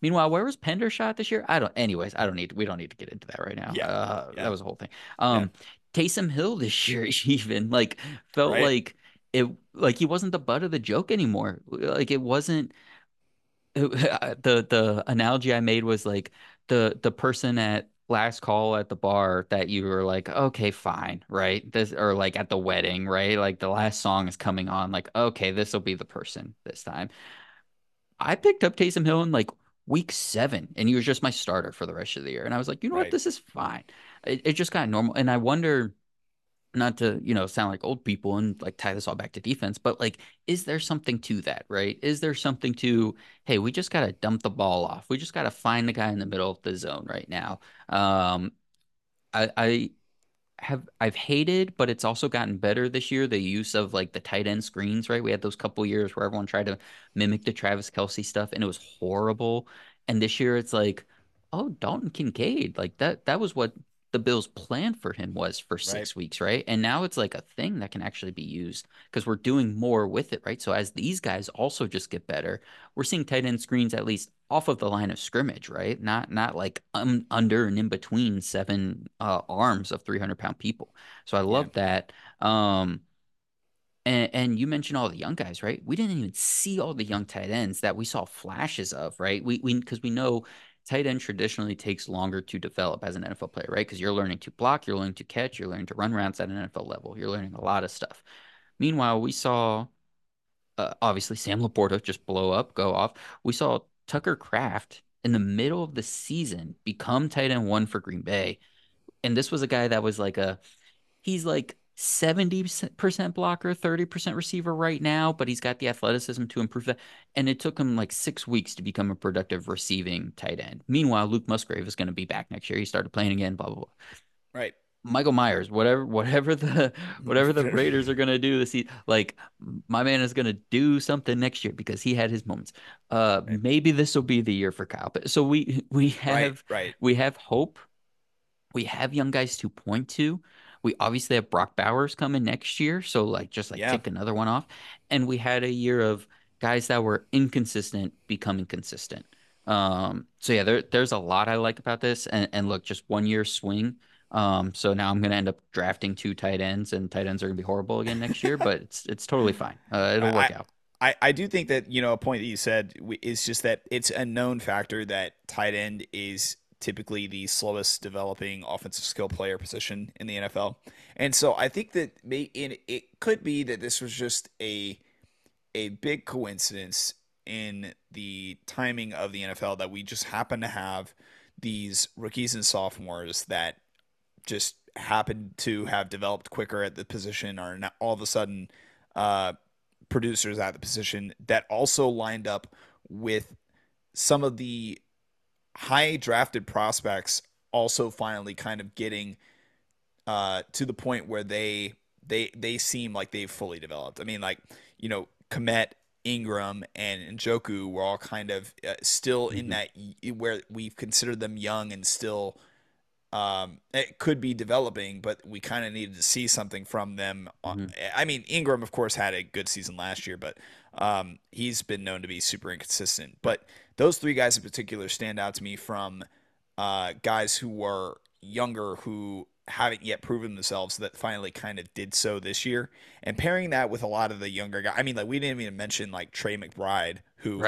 Meanwhile, where was Pendershot this year? We don't need to get into that right now. That was a whole thing. Taysom Hill this year even like felt like it, like he wasn't the butt of the joke anymore. Like it wasn't the analogy I made was like the person at last call at the bar that you were like, okay, fine, right? This, or like at the wedding, right? Like the last song is coming on, like, okay, this will be the person this time. I picked up Taysom Hill in like week 7 and he was just my starter for the rest of the year. And I was like, what, this is fine. It just got normal. And I wonder, not to, sound like old people and like tie this all back to defense, but like, is there something to that, right? Is there something to, hey, we just got to dump the ball off. We just got to find the guy in the middle of the zone right now. I've hated, but it's also gotten better this year, the use of like the tight end screens, right? We had those couple years where everyone tried to mimic the Travis Kelce stuff and it was horrible. And this year it's like, oh, Dalton Kincaid, like that was what the Bills' plan for him was for 6 weeks, right? And now it's like a thing that can actually be used because we're doing more with it, right? So as these guys also just get better, we're seeing tight end screens at least off of the line of scrimmage, right? Not like under and in between seven arms of 300-pound people. So I love that. And you mentioned all the young guys, right? We didn't even see all the young tight ends that we saw flashes of, right? Because we know tight end traditionally takes longer to develop as an NFL player, right? Because you're learning to block, you're learning to catch, you're learning to run routes at an NFL level. You're learning a lot of stuff. Meanwhile, we saw obviously Sam Laporta just blow up, go off. We saw Tucker Kraft in the middle of the season become tight end one for Green Bay. And this was a guy that was like he's like 70% blocker, 30% receiver right now, but he's got the athleticism to improve that. And it took him like 6 weeks to become a productive receiving tight end. Meanwhile, Luke Musgrave is going to be back next year. He started playing again, blah, blah, blah. Right. Michael Myers, whatever the Raiders are going to do this season, like my man is going to do something next year because he had his moments. Right. Maybe this will be the year for Kyle. But so we have hope. We have young guys to point to. We obviously have Brock Bowers coming next year. So take another one off. And we had a year of guys that were inconsistent becoming consistent. There's a lot I like about this. And look, just 1 year swing. So now I'm going to end up drafting two tight ends, and tight ends are going to be horrible again next year, but it's totally fine. It'll work out. I do think that, a point that you said is just that it's a known factor that tight end is typically the slowest developing offensive skill player position in the NFL. And so I think that it could be that this was just a big coincidence in the timing of the NFL that we just happen to have these rookies and sophomores that just happen to have developed quicker at the position, or not all of a sudden producers at the position that also lined up with some of the high drafted prospects also finally kind of getting to the point where they seem like they've fully developed. I mean, Kmet, Ingram, and Njoku were all kind of still in that where we've considered them young and still it could be developing, but we kind of needed to see something from them. I mean, Ingram, of course, had a good season last year, but he's been known to be super inconsistent. But those three guys in particular stand out to me from guys who were younger, who haven't yet proven themselves, that finally kind of did so this year. And pairing that with a lot of the younger guys, I mean, we didn't even mention Trey McBride, who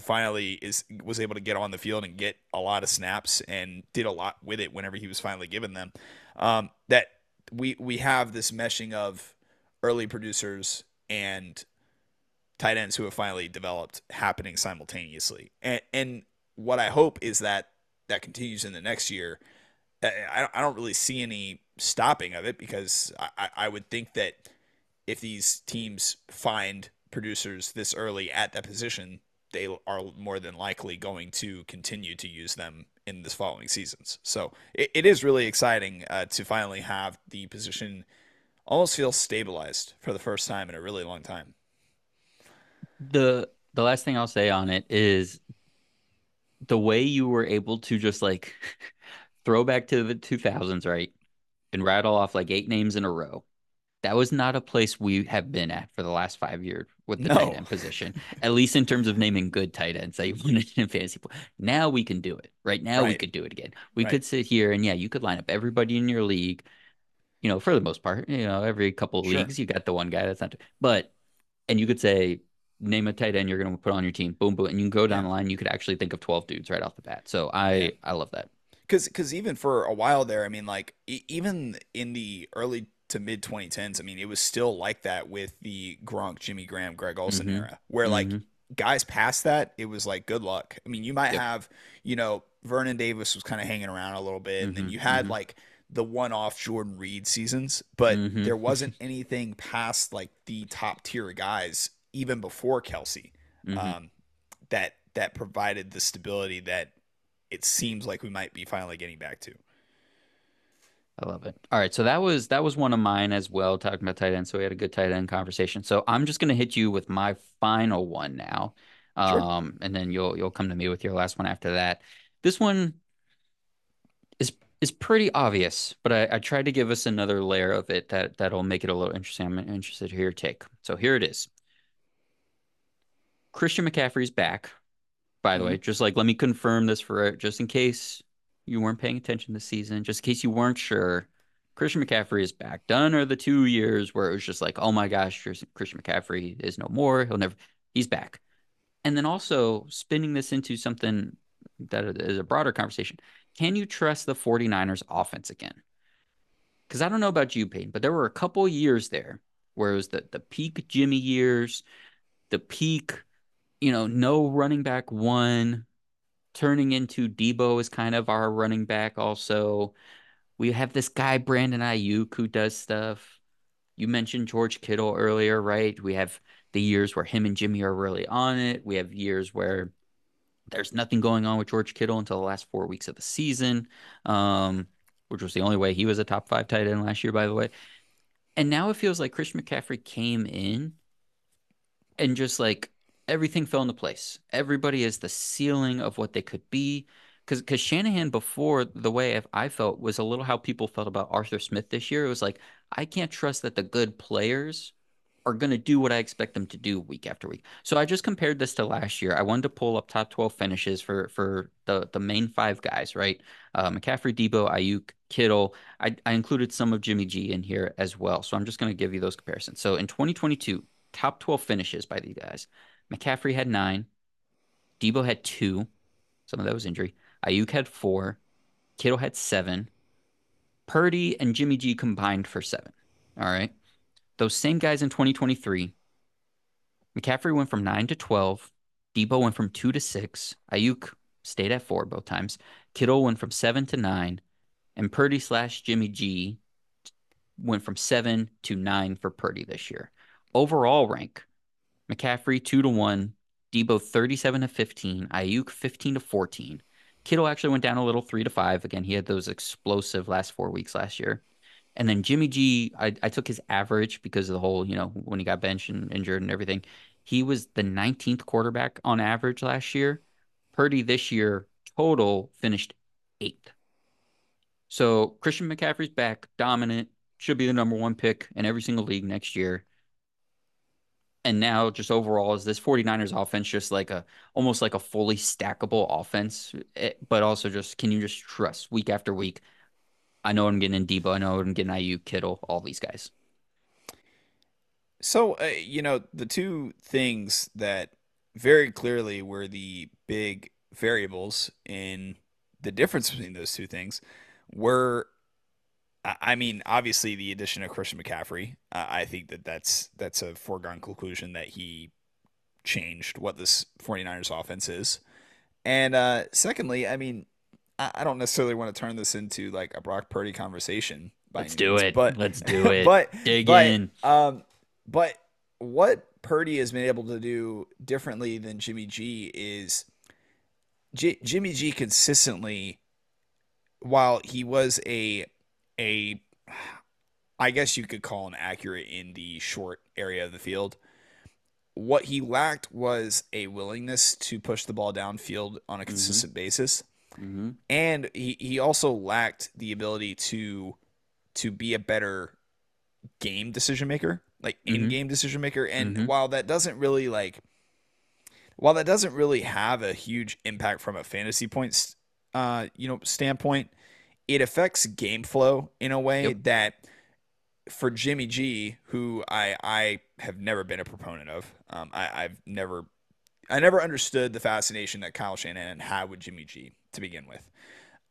finally was able to get on the field and get a lot of snaps and did a lot with it whenever he was finally given them. That we have this meshing of early producers and tight ends who have finally developed happening simultaneously. And what I hope is that continues in the next year. I don't really see any stopping of it, because I would think that if these teams find producers this early at that position, they are more than likely going to continue to use them in this following seasons. So it is really exciting to finally have the position almost feel stabilized for the first time in a really long time. The last thing I'll say on it is the way you were able to just throw back to the 2000s, right, and rattle off 8 names in a row. That was not a place we have been at for the last 5 years with the tight end position, at least in terms of naming good tight ends that you wanted in fantasy. Now we can do it. Right now we could do it again. We could sit here and you could line up everybody in your league. For the most part, every couple of leagues you got the one guy that's not. But and you could say, name a tight end you're going to put on your team. Boom, boom, and you can go down the line. You could actually think of 12 dudes right off the bat. So I love that. Because even for a while there, I mean, even in the early to mid 2010s, I mean, it was still like that with the Gronk, Jimmy Graham, Greg Olsen era, where guys past that, it was good luck. I mean, you might have, Vernon Davis was kind of hanging around a little bit, and then you had the one-off Jordan Reed seasons, but there wasn't anything past the top tier guys even before Kelce, that provided the stability that it seems like we might be finally getting back to. I love it. All right, so that was one of mine as well, talking about tight end. So we had a good tight end conversation. So I'm just going to hit you with my final one now, and then you'll come to me with your last one after that. This one is pretty obvious, but I tried to give us another layer of it that'll make it a little interesting. I'm interested to hear your take. So here it is. Christian McCaffrey's back. By the way, just let me confirm this for just in case you weren't paying attention this season, just in case you weren't sure, Christian McCaffrey is back. Done are the 2 years where it was just oh my gosh, Christian McCaffrey is no more. He's back. And then also spinning this into something that is a broader conversation. Can you trust the 49ers offense again? Because I don't know about you, Peyton, but there were a couple years there Whereas the peak Jimmy years, the peak, you know, no running back one, turning into Deebo is kind of our running back also. We have this guy, Brandon Aiyuk, who does stuff. You mentioned George Kittle earlier, right? We have the years where him and Jimmy are really on it. We have years where there's nothing going on with George Kittle until the last 4 weeks of the season, which was the only way he was a top five tight end last year, by the way. And now it feels like Christian McCaffrey came in and just like everything fell into place. Everybody is the ceiling of what they could be. Because Shanahan before, the way I felt was a little how people felt about Arthur Smith this year. It was like, I can't trust that the good players are going to do what I expect them to do week after week. So I just compared this to last year. I wanted to pull up top 12 finishes for the main five guys, right? McCaffrey, Deebo, Aiyuk, Kittle. I included some of Jimmy G in here as well. So I'm just going to give you those comparisons. So in 2022, top 12 finishes by these guys. McCaffrey had 9. Deebo had 2. Some of that was injury. Aiyuk had 4. Kittle had 7. Purdy and Jimmy G combined for 7. All right. Those same guys in 2023, McCaffrey went from 9 to 12. Deebo went from 2 to 6. Aiyuk stayed at 4 both times. Kittle went from 7 to 9. And Purdy / Jimmy G went from 7 to 9 for Purdy this year. Overall rank, McCaffrey 2 to 1. Deebo 37 to 15. Aiyuk 15 to 14. Kittle actually went down a little 3 to 5. Again, he had those explosive last 4 weeks last year. And then Jimmy G, I took his average because of the whole, you know, when he got benched and injured and everything. He was the 19th quarterback on average last year. Purdy this year total finished 8th. So Christian McCaffrey's back, dominant, should be the number one pick in every single league next year. And now just overall is this 49ers offense just like almost like a fully stackable offense, but also just can you just trust week after week? I know I'm getting in Deebo. I know I'm getting Aiyuk, Kittle, all these guys. So, you know, the two things that very clearly were the big variables in the difference between those two things were, I mean, obviously the addition of Christian McCaffrey. I think that's a foregone conclusion that he changed what this 49ers offense is. And secondly, I mean, I don't necessarily want to turn this into like a Brock Purdy conversation. Let's do it. But dig in. But what Purdy has been able to do differently than Jimmy G is Jimmy G consistently, while he was a, I guess you could call him accurate in the short area of the field. What he lacked was a willingness to push the ball downfield on a consistent basis. Mm-hmm. And he also lacked the ability to be a better game decision maker, like in-game decision maker. And while that doesn't really have a huge impact from a fantasy points, standpoint, it affects game flow in a way that for Jimmy G, who I have never been a proponent of, I never understood the fascination that Kyle Shanahan had with Jimmy G to begin with.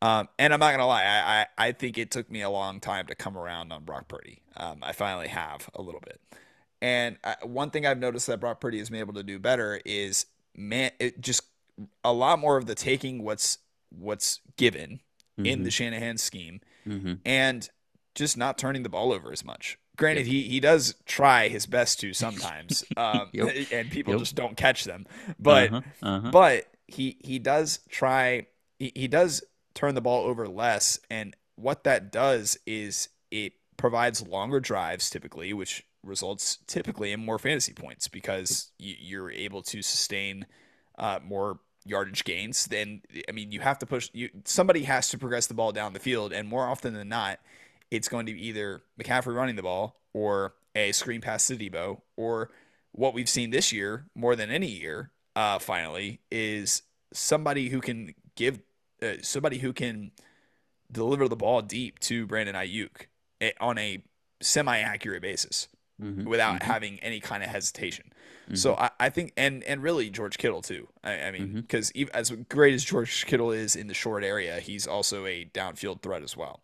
And I'm not going to lie. I think it took me a long time to come around on Brock Purdy. I finally have a little bit. And one thing I've noticed that Brock Purdy has been able to do better is, man, it just a lot more of the taking what's given in the Shanahan scheme and just not turning the ball over as much. Granted, he does try his best to sometimes, and people just don't catch them. But but he does try. He does turn the ball over less, and what that does is it provides longer drives typically, which results typically in more fantasy points because you're able to sustain more yardage gains. Then I mean, you have to push. Somebody has to progress the ball down the field, and more often than not, it's going to be either McCaffrey running the ball or a screen pass to Deebo, or what we've seen this year more than any year, finally, is somebody who can deliver the ball deep to Brandon Aiyuk on a semi-accurate basis without having any kind of hesitation. So I think, and really George Kittle too. I mean, because as great as George Kittle is in the short area, he's also a downfield threat as well.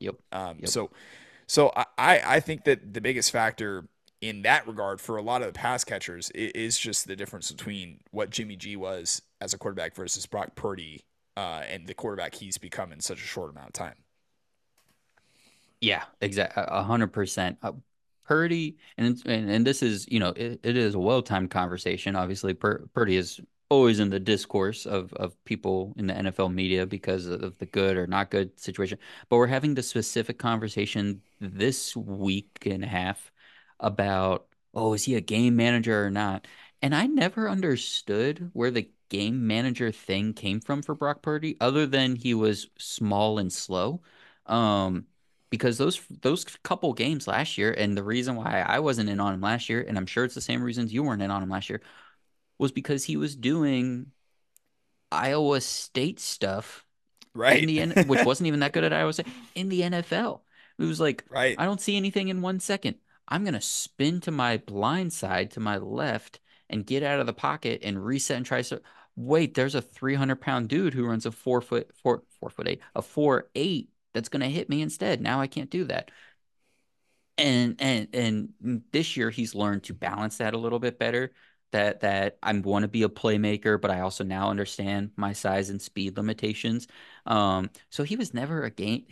So I think that the biggest factor in that regard for a lot of the pass catchers, it is just the difference between what Jimmy G was as a quarterback versus Brock Purdy and the quarterback he's become in such a short amount of time. Yeah, exactly. 100%. Purdy, and this is, you know, it is a well-timed conversation. Obviously, Purdy is always in the discourse of people in the NFL media because of the good or not good situation. But we're having the specific conversation this week and a half about, oh, is he a game manager or not? And I never understood where the game manager thing came from for Brock Purdy, other than he was small and slow. Because those couple games last year, and the reason why I wasn't in on him last year, and I'm sure it's the same reasons you weren't in on him last year, was because he was doing Iowa State stuff, right? Which wasn't even that good at Iowa State in the NFL. It was like, right, I don't see anything in 1 second. I'm going to spin to my blind side, to my left, and get out of the pocket and reset and try to wait. There's a 300-pound dude who runs a 4.8 that's going to hit me instead. Now I can't do that. And this year he's learned to balance that a little bit better. That I want to be a playmaker, but I also now understand my size and speed limitations. So he was never a game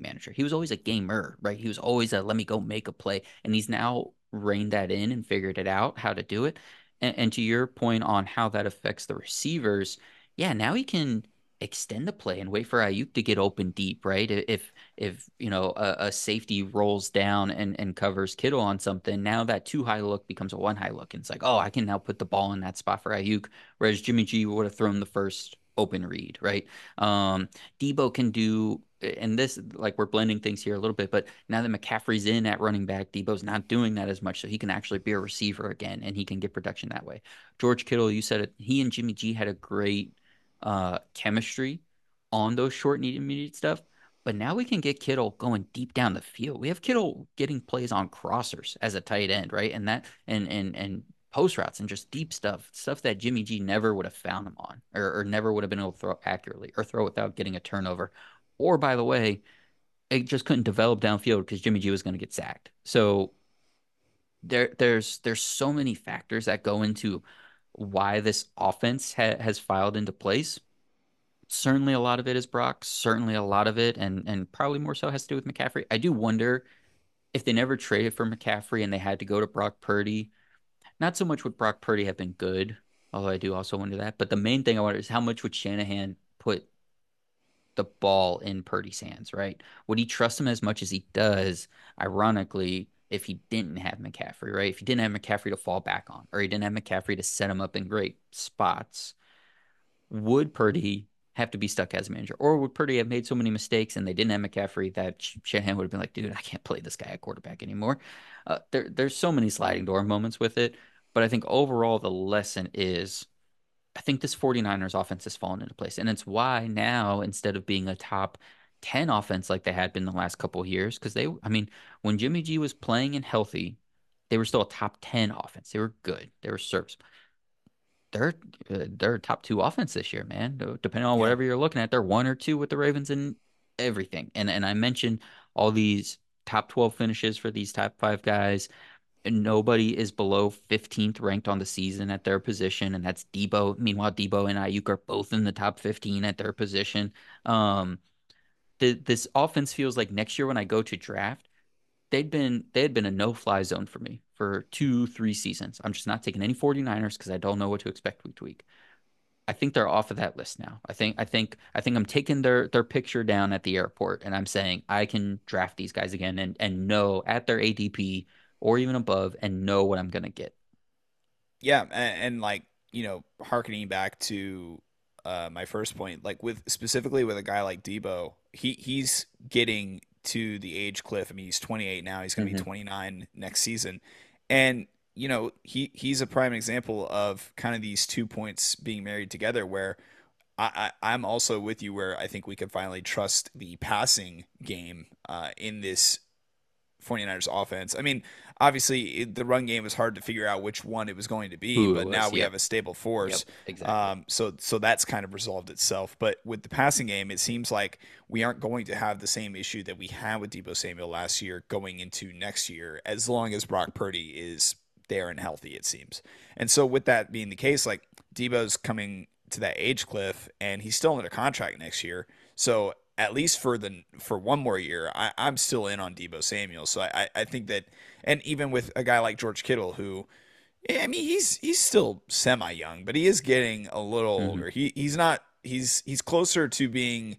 manager. He was always a gamer, right? He was always a let me go make a play, and he's now reined that in and figured it out how to do it. And to your point on how that affects the receivers, yeah, now he can extend the play and wait for Aiyuk to get open deep, right? If you know a safety rolls down and covers Kittle on something, now that two high look becomes a one high look, and it's like, oh, I can now put the ball in that spot for Aiyuk, whereas Jimmy G would have thrown the first open read, right? Deebo can do, and this, like, we're blending things here a little bit, but now that McCaffrey's in at running back, Deebo's not doing that as much, so he can actually be a receiver again, and he can get production that way. George Kittle, you said it, he and Jimmy G had a great chemistry on those short and immediate stuff, but now we can get Kittle going deep down the field. We have Kittle getting plays on crossers as a tight end, right? And that and post routes and just deep stuff that Jimmy G never would have found him on, or never would have been able to throw accurately or throw without getting a turnover. Or, by the way, it just couldn't develop downfield because Jimmy G was going to get sacked. So there's so many factors that go into why this offense has filed into place. Certainly a lot of it is Brock, certainly a lot of it, and probably more so has to do with McCaffrey. I do wonder if they never traded for McCaffrey and they had to go to Brock Purdy. Not so much would Brock Purdy have been good, although I do also wonder that. But the main thing I wonder is how much would Shanahan put the ball in Purdy's hands, right? Would he trust him as much as he does, ironically, if he didn't have McCaffrey, right? If he didn't have McCaffrey to fall back on, or he didn't have McCaffrey to set him up in great spots, would Purdy have to be stuck as a manager? Or would Purdy have made so many mistakes and they didn't have McCaffrey that Shanahan would have been like, dude, I can't play this guy at quarterback anymore? There's so many sliding door moments with it. But I think overall the lesson is, I think this 49ers offense has fallen into place. And it's why now, instead of being a top 10 offense like they had been the last couple of years, because when Jimmy G was playing and healthy, they were still a top 10 offense. They were good. They were serviceable. They're a top 2 offense this year, man. Depending on whatever you're looking at, they're 1 or 2 with the Ravens and everything. And I mentioned all these top 12 finishes for these top 5 guys. Nobody is below 15th ranked on the season at their position, and that's Deebo. Meanwhile, Deebo and Aiyuk are both in the top 15 at their position. This offense feels like next year when I go to draft, they had been a no-fly zone for me for 2-3 seasons. I'm just not taking any 49ers because I don't know what to expect week to week. I think they're off of that list now. I think I'm taking their picture down at the airport, and I'm saying I can draft these guys again and know at their ADP or even above and know what I'm gonna get. Yeah, and like, you know, hearkening back to my first point, like specifically with a guy like Deebo, he's getting to the age cliff. I mean, he's 28 now. He's going to be 29 next season. And, you know, he's a prime example of kind of these 2 points being married together, where I'm also with you, where I think we could finally trust the passing game in this 49ers offense. I mean, obviously the run game was hard to figure out which one it was going to be, but now we have a stable force. Yep, exactly. So that's kind of resolved itself. But with the passing game, it seems like we aren't going to have the same issue that we had with Deebo Samuel last year going into next year, as long as Brock Purdy is there and healthy, it seems. And so with that being the case, like, Deebo's coming to that age cliff and he's still under contract next year. So at least for one more year, I'm still in on Deebo Samuel. So I think that, and even with a guy like George Kittle, who, I mean, he's still semi-young, but he is getting a little older. He's closer to being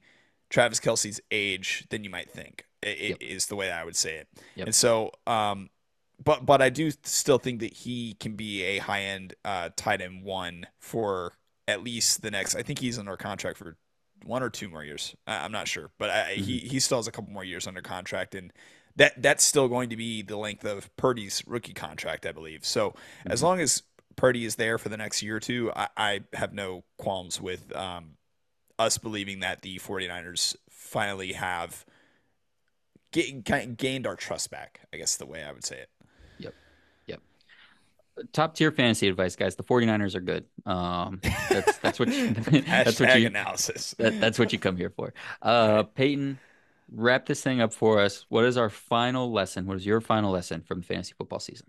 Travis Kelce's age than you might think. It is the way that I would say it. Yep. And so, but I do still think that he can be a high-end tight end one for at least the next. I think he's under contract for 1 or 2 more years. I'm not sure, but he still has a couple more years under contract, and that's still going to be the length of Purdy's rookie contract, I believe. So as long as Purdy is there for the next year or two, I have no qualms with us believing that the 49ers finally have gained our trust back, I guess the way I would say it. Top tier fantasy advice, guys. The 49ers are good. That's what you come here for. Peyton, wrap this thing up for us. What is our final lesson? What is your final lesson from the fantasy football season?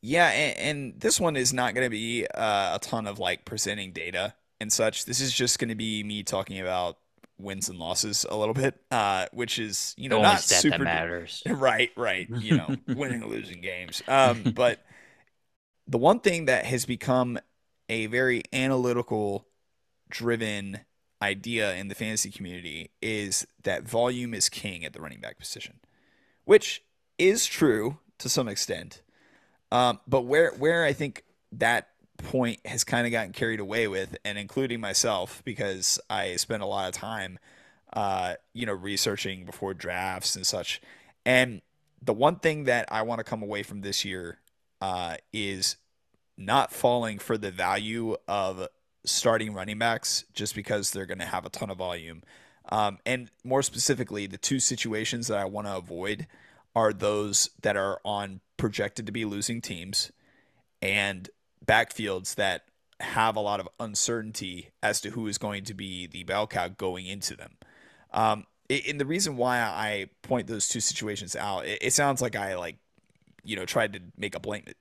Yeah, and this one is not going to be a ton of like presenting data and such. This is just going to be me talking about wins and losses a little bit, which is, you know, the only not super that matters. Right. You know, winning and losing games. But the one thing that has become a very analytical-driven idea in the fantasy community is that volume is king at the running back position, which is true to some extent. But where I think that point has kind of gotten carried away with, and including myself, because I spend a lot of time, researching before drafts and such. And the one thing that I want to come away from this year is not falling for the value of starting running backs just because they're going to have a ton of volume. And more specifically, the two situations that I want to avoid are those that are on projected to be losing teams and backfields that have a lot of uncertainty as to who is going to be the bell cow going into them. And the reason why I point those two situations out, it sounds like I tried to make a blanket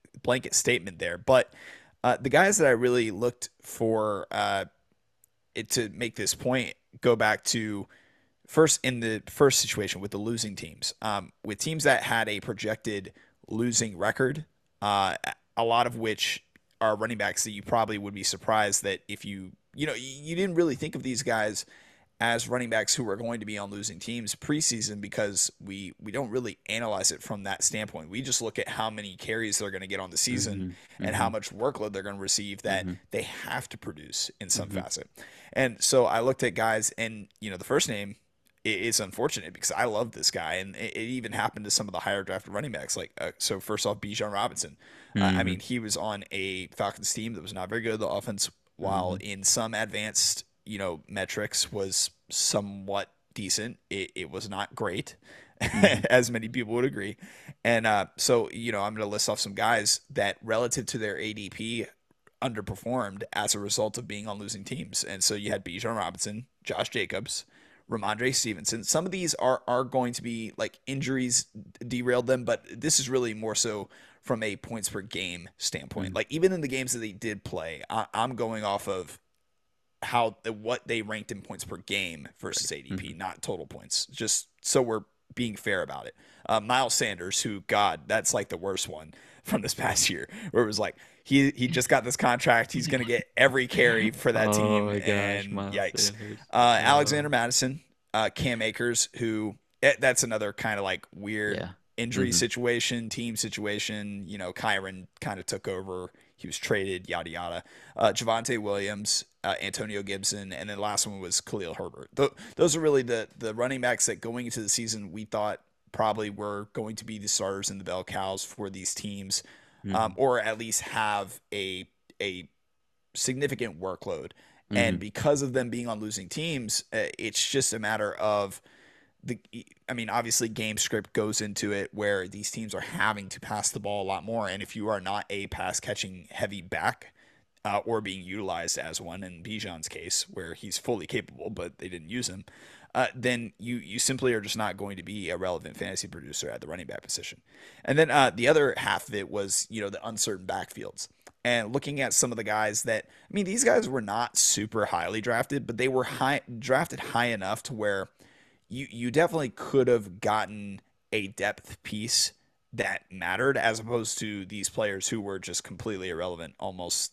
statement there. But the guys that I really looked for to make this point go back to first in the first situation with the losing teams. With teams that had a projected losing record, a lot of which are running backs that you probably would be surprised that if you didn't really think of these guys as running backs who are going to be on losing teams preseason, because we don't really analyze it from that standpoint. We just look at how many carries they're going to get on the season and how much workload they're going to receive that they have to produce in some facet. And so I looked at guys, and the first name is unfortunate because I love this guy, and it even happened to some of the higher drafted running backs. So first off, Bijan Robinson. I mean, he was on a Falcons team that was not very good. The offense, while in some advanced metrics was somewhat decent, it was not great, as many people would agree. And so, I'm going to list off some guys that relative to their ADP underperformed as a result of being on losing teams. And so you had Bijan Robinson, Josh Jacobs, Ramondre Stevenson. Some of these are going to be like injuries derailed them, but this is really more so from a points per game standpoint. Like even in the games that they did play, I'm going off of what they ranked in points per game versus ADP, not total points, just so we're being fair about it. Miles Sanders, who, God, that's like the worst one from this past year, where it was like he just got this contract, he's going to get every carry for that team. My gosh, and Miles yikes. Alexander Madison, Cam Akers, who that's another kind of like weird injury situation, team situation. Kyren kind of took over. He was traded, yada, yada. Javonte Williams, Antonio Gibson, and then the last one was Khalil Herbert. Those are really the running backs that going into the season we thought probably were going to be the starters and the bell cows for these teams, or at least have a significant workload. And because of them being on losing teams, it's just a matter of obviously game script goes into it where these teams are having to pass the ball a lot more. And if you are not a pass catching heavy back or being utilized as one in Bijan's case where he's fully capable, but they didn't use him, then you simply are just not going to be a relevant fantasy producer at the running back position. And then the other half of it was, the uncertain backfields. And looking at some of the guys that, these guys were not super highly drafted, but they were drafted high enough to where you definitely could have gotten a depth piece that mattered, as opposed to these players who were just completely irrelevant almost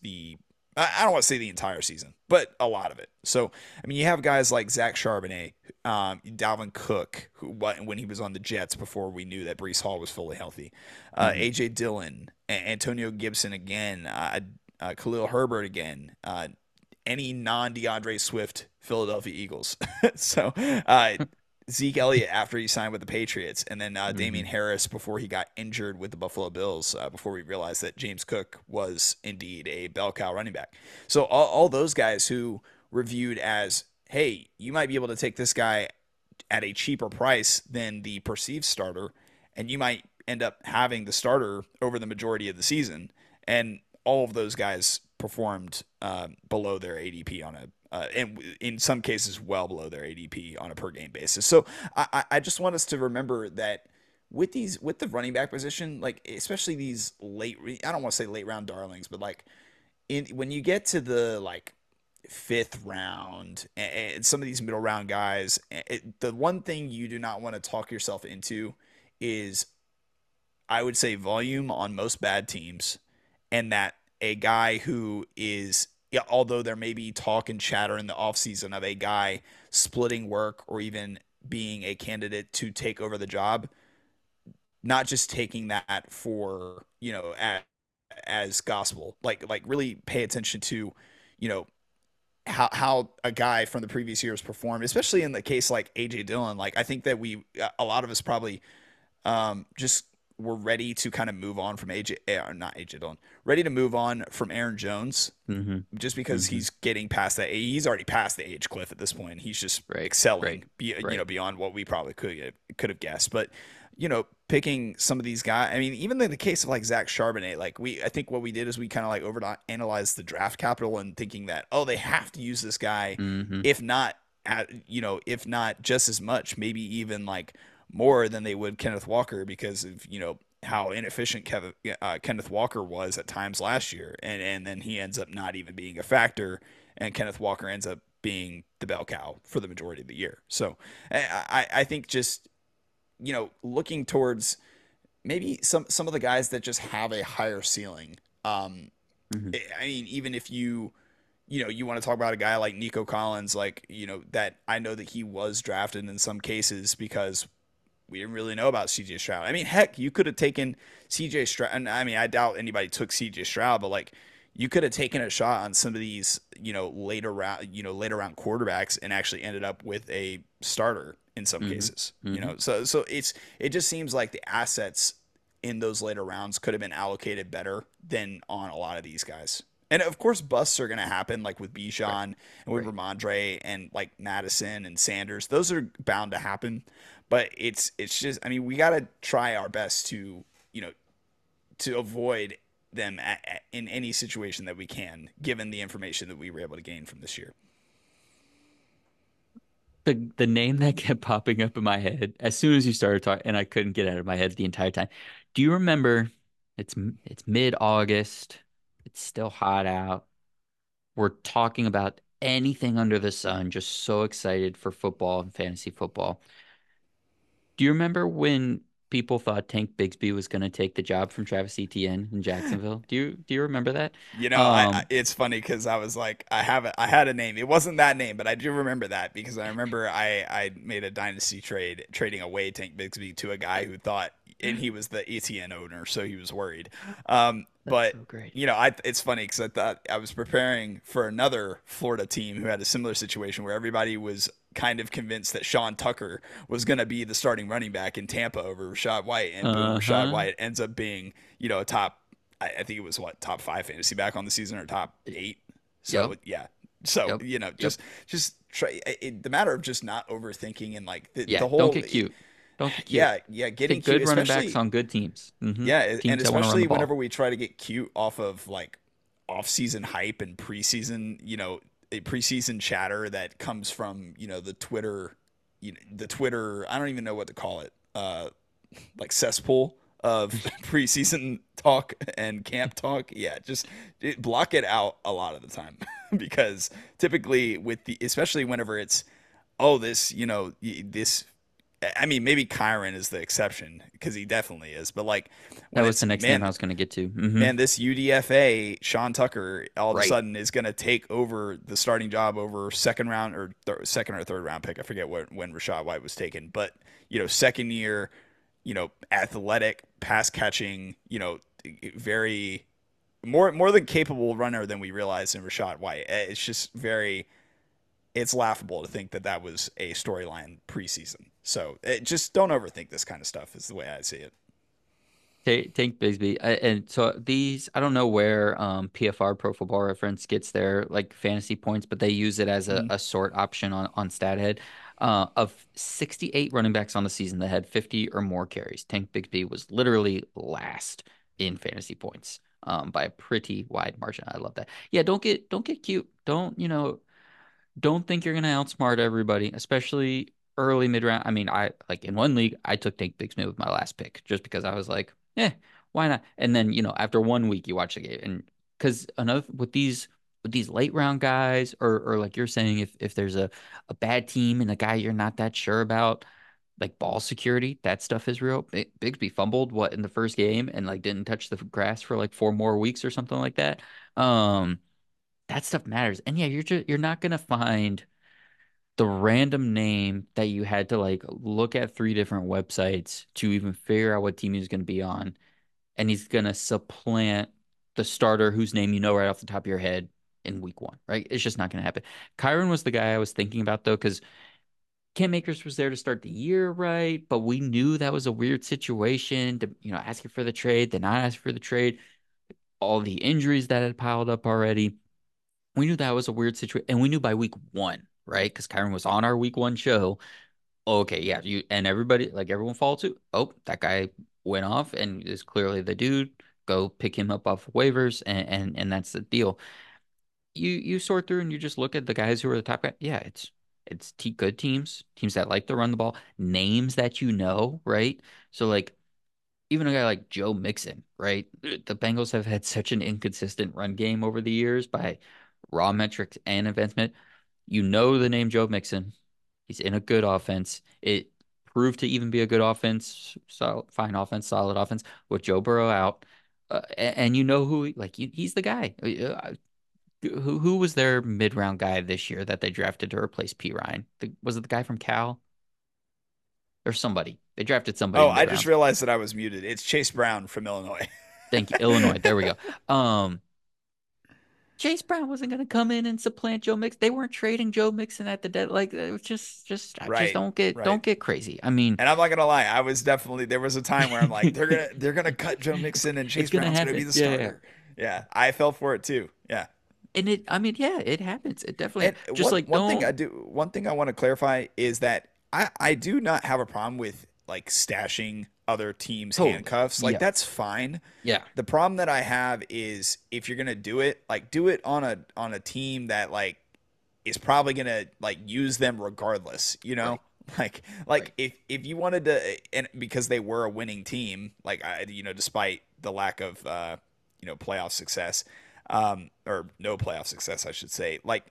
I don't want to say the entire season, but a lot of it. So, you have guys like Zach Charbonnet, Dalvin Cook, who when he was on the Jets before we knew that Breece Hall was fully healthy, A.J. Dillon, Antonio Gibson again, Khalil Herbert again, any non-DeAndre Swift Philadelphia Eagles. So, Zeke Elliott after he signed with the Patriots, and then Damian Harris before he got injured with the Buffalo Bills, before we realized that James Cook was indeed a bell cow running back. So all those guys who were viewed as, hey, you might be able to take this guy at a cheaper price than the perceived starter, and you might end up having the starter over the majority of the season. And all of those guys performed below their ADP on a and in some cases well below their ADP on a per game basis. So I just want us to remember that with the running back position, like especially these I don't want to say late round darlings, but like when you get to the like 5th round and some of these middle round guys, the one thing you do not want to talk yourself into is, I would say, volume on most bad teams, and that a guy who is, yeah, although there may be talk and chatter in the offseason of a guy splitting work or even being a candidate to take over the job, not just taking that for, as gospel. Like really pay attention to, how a guy from the previous years performed, especially in the case like A.J. Dillon. Like I think that a lot of us probably just were ready to kind of move on from ready to move on from Aaron Jones, just because he's getting past that. He's already past the age cliff at this point. He's just excelling, beyond what we probably could have guessed. But picking some of these guys. Even in the case of like Zach Charbonnet, I think what we did is we kind of like overanalyzed the draft capital and thinking that they have to use this guy, if not just as much, maybe even like more than they would Kenneth Walker, because of how inefficient Kenneth Walker was at times last year, and then he ends up not even being a factor, and Kenneth Walker ends up being the bell cow for the majority of the year. So I think just looking towards maybe some of the guys that just have a higher ceiling. Even if you want to talk about a guy like Nico Collins, that I know that he was drafted in some cases because we didn't really know about C.J. Stroud. Heck, you could have taken C.J. Stroud. And I doubt anybody took C.J. Stroud, but you could have taken a shot on some of these, later round quarterbacks and actually ended up with a starter in some cases. So it just seems like the assets in those later rounds could have been allocated better than on a lot of these guys. And of course, busts are going to happen, like with Bijan and with Ramondre and like Madison and Sanders. Those are bound to happen. But it's just, we got to try our best to, to avoid them in any situation that we can, given the information that we were able to gain from this year. The name that kept popping up in my head as soon as you started talking, and I couldn't get it out of my head the entire time. Do you remember, it's mid-August, it's still hot out, we're talking about anything under the sun, just so excited for football and fantasy football. Do you remember when people thought Tank Bigsby was going to take the job from Travis Etienne in Jacksonville? Do you remember that? It's funny because I was like, I had a name. It wasn't that name, but I do remember that because I remember I made a dynasty trade trading away Tank Bigsby to a guy who thought, and he was the Etienne owner, so he was worried. But so great. It's funny because I thought I was preparing for another Florida team who had a similar situation where everybody was kind of convinced that Sean Tucker was going to be the starting running back in Tampa over Rachaad White, and Rachaad White ends up being a top, I think it was top 5 fantasy back on the season, or top 8. So yep. Just the matter of just not overthinking and like the whole. Don't get cute. Don't get cute. Yeah, getting cute, good running backs on good teams. Mm-hmm. Yeah, teams, and especially whenever we try to get cute off of like off-season hype and preseason, preseason chatter that comes from the Twitter, I don't even know what to call it, like cesspool of preseason talk and camp talk. Yeah, just block it out a lot of the time because typically especially whenever it's I mean, maybe Kyren is the exception because he definitely is. But like, that was the next name I was going to get to. Mm-hmm. Man, this UDFA Sean Tucker all of a sudden is going to take over the starting job over second or third round pick. I forget when Rachaad White was taken, but second year, athletic, pass catching, very more than capable runner than we realized in Rachaad White. It's just it's laughable to think that that was a storyline preseason. So just don't overthink this kind of stuff is the way I see it. Tank Bigsby. And so these, I don't know where PFR, Pro Football Reference, gets their like fantasy points, but they use it as a sort option on Stathead. Of 68 running backs on the season that had 50 or more carries, Tank Bigsby was literally last in fantasy points by a pretty wide margin. I love that. Yeah, don't get cute. Don't think you're going to outsmart everybody, especially early mid-round. I mean, I like in one league, I took Tank Bigsby with my last pick just because I was like, why not? And then, after 1 week you watch the game. And because another with these late round guys or like you're saying, if there's a bad team and a guy you're not that sure about, like ball security, that stuff is real. Bigsby fumbled in the first game and like didn't touch the grass for like 4 more weeks or something like that. That stuff matters. And yeah, you're not going to find the random name that you had to like look at 3 different websites to even figure out what team he's going to be on. And he's going to supplant the starter whose name, right off the top of your head in week 1, right? It's just not going to happen. Kyren was the guy I was thinking about though, because Cam Akers was there to start the year, right? But we knew that was a weird situation to, asking for the trade, then not ask for the trade, all the injuries that had piled up already. We knew that was a weird situation. And we knew by week 1, right? Because Kyren was on our week 1 show. Okay, yeah. Everyone followed suit. Oh, that guy went off and is clearly the dude. Go pick him up off waivers, and that's the deal. You sort through and you just look at the guys who are the top guy. Yeah, it's good teams that like to run the ball, names that right? So like even a guy like Joe Mixon, right? The Bengals have had such an inconsistent run game over the years by raw metrics and advancement. The name Joe Mixon. He's in a good offense. It proved to even be a good offense, solid offense with Joe Burrow out. And he's the guy. Who was their mid-round guy this year that they drafted to replace P. Ryan? Was it the guy from Cal? Or somebody. They drafted somebody. Oh, I just realized that I was muted. It's Chase Brown from Illinois. Thank you. Illinois. There we go. Chase Brown wasn't going to come in and supplant Joe Mixon. They weren't trading Joe Mixon at the deadline. Like, it was don't get crazy. I mean, and I'm not gonna lie, I was definitely there was a time where I'm like, they're gonna cut Joe Mixon and Chase Brown's gonna be the starter. Yeah, I fell for it too. Yeah, and it happens. It definitely and just one, like one thing I do. One thing I want to clarify is that I do not have a problem with like stashing other teams' handcuffs. Like that's fine. Yeah. The problem that I have is if you're going to do it, like do it on a team that like is probably going to like use them regardless, Right. Like if you wanted to, and because they were a winning team, like despite the lack of playoff success, or no playoff success, I should say, like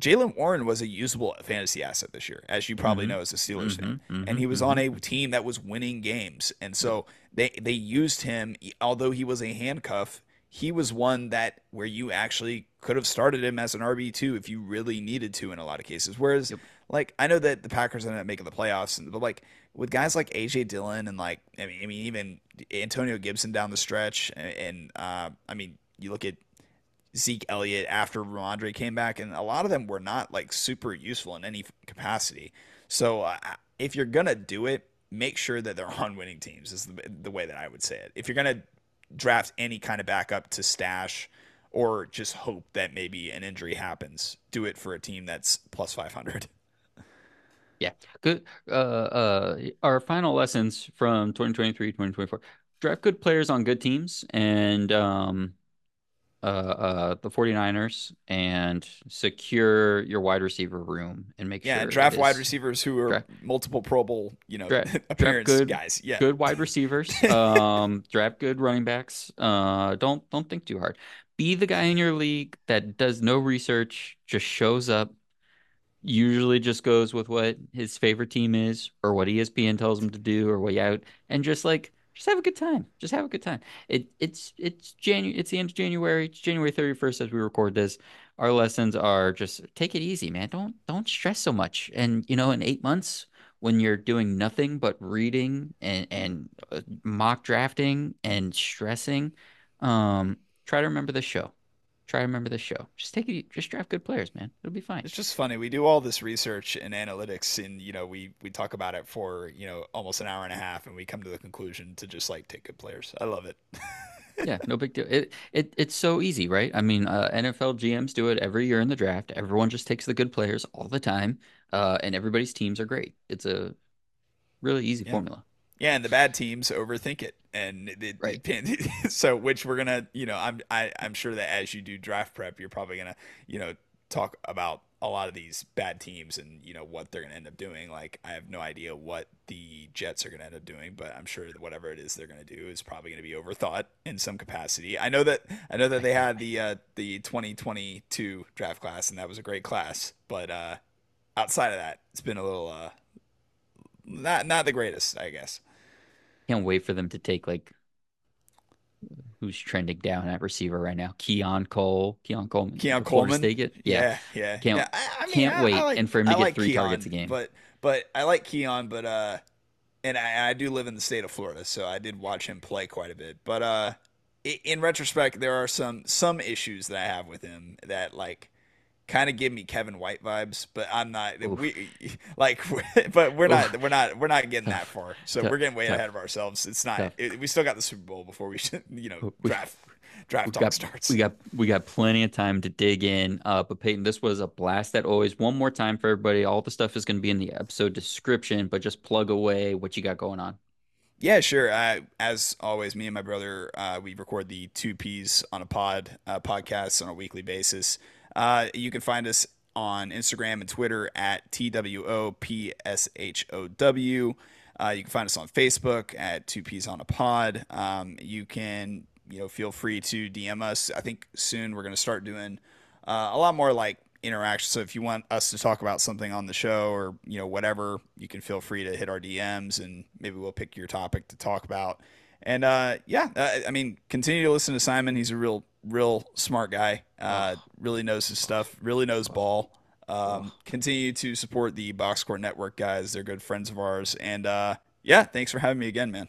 Jaylen Warren was a usable fantasy asset this year, as you probably know as a Steelers fan. And he was on a team that was winning games. And so they used him, although he was a handcuff, he was one that where you actually could have started him as an RB2 if you really needed to in a lot of cases. Whereas, like, I know that the Packers ended up making the playoffs, but, like, with guys like A.J. Dillon and, like, I mean, even Antonio Gibson down the stretch and I mean, you look at Zeke Elliott after Ramondre came back, and a lot of them were not like super useful in any capacity. So if you're going to do it, make sure that they're on winning teams is the way that I would say it. If you're going to draft any kind of backup to stash or just hope that maybe an injury happens. Do it for a team that's plus 500. Yeah, good. Our final lessons from 2023, 2024. Draft good players on good teams, and the 49ers, and secure your wide receiver room and make sure. Yeah, draft wide receivers who are multiple Pro Bowl, appearance good, guys. Yeah, good wide receivers. Draft good running backs. Don't think too hard. Be the guy in your league that does no research, just shows up. Usually just goes with what his favorite team is, or what ESPN tells him to do, or way out, and just like. Just have a good time. Just have a good time. It's the end of January. It's January 31st as we record this. Our lessons are just take it easy, man. Don't stress so much. And in 8 months when you're doing nothing but reading and mock drafting and stressing, try to remember this show. Just take it. Just draft good players, man. It'll be fine. It's just funny. We do all this research and analytics, and we talk about it for almost an hour and a half, and we come to the conclusion to just like take good players. I love it. Yeah, no big deal. It's so easy, right? I mean, NFL GMs do it every year in the draft. Everyone just takes the good players all the time, and everybody's teams are great. It's a really easy formula. Yeah, and the bad teams overthink it, and so which we're gonna, I'm sure that as you do draft prep, you're probably gonna, talk about a lot of these bad teams and what they're gonna end up doing. Like I have no idea what the Jets are gonna end up doing, but I'm sure that whatever it is they're gonna do is probably gonna be overthought in some capacity. I know that they had the 2022 draft class, and that was a great class, but outside of that, it's been a little not the greatest, I guess. Can't wait for them to take like who's trending down at receiver right now. Keon Coleman. Take it. Yeah. Can't wait. And for him to get 3 targets a game. But I like Keon, but and I do live in the state of Florida, so I did watch him play quite a bit. But in retrospect, there are some issues that I have with him that like kind of give me Kevin White vibes, but I'm not. Oof. We're not getting that far. So we're getting way ahead of ourselves. It's not. We still got the Super Bowl before we should. Draft talk starts. We got plenty of time to dig in. But Peyton, this was a blast. That always. One more time for everybody. All the stuff is going to be in the episode description. But just plug away what you got going on. Yeah, sure. As always, me and my brother, we record the 2 P's on a Pod podcast on a weekly basis. You can find us on Instagram and Twitter at TWOPSHOW. You can find us on Facebook at 2 P's on a Pod. You can, feel free to DM us. I think soon we're going to start doing a lot more like interaction. So if you want us to talk about something on the show or, whatever, you can feel free to hit our DMs and maybe we'll pick your topic to talk about. And continue to listen to Simon. He's a real smart guy, really knows his stuff, really knows ball. Continue to support the Box Score Network guys. They're good friends of ours. And thanks for having me again, man.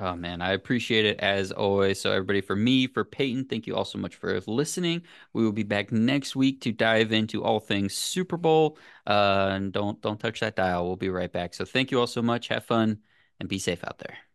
Oh, man, I appreciate it as always. So everybody, for me, for Peyton, thank you all so much for listening. We will be back next week to dive into all things Super Bowl. And don't touch that dial. We'll be right back. So thank you all so much. Have fun and be safe out there.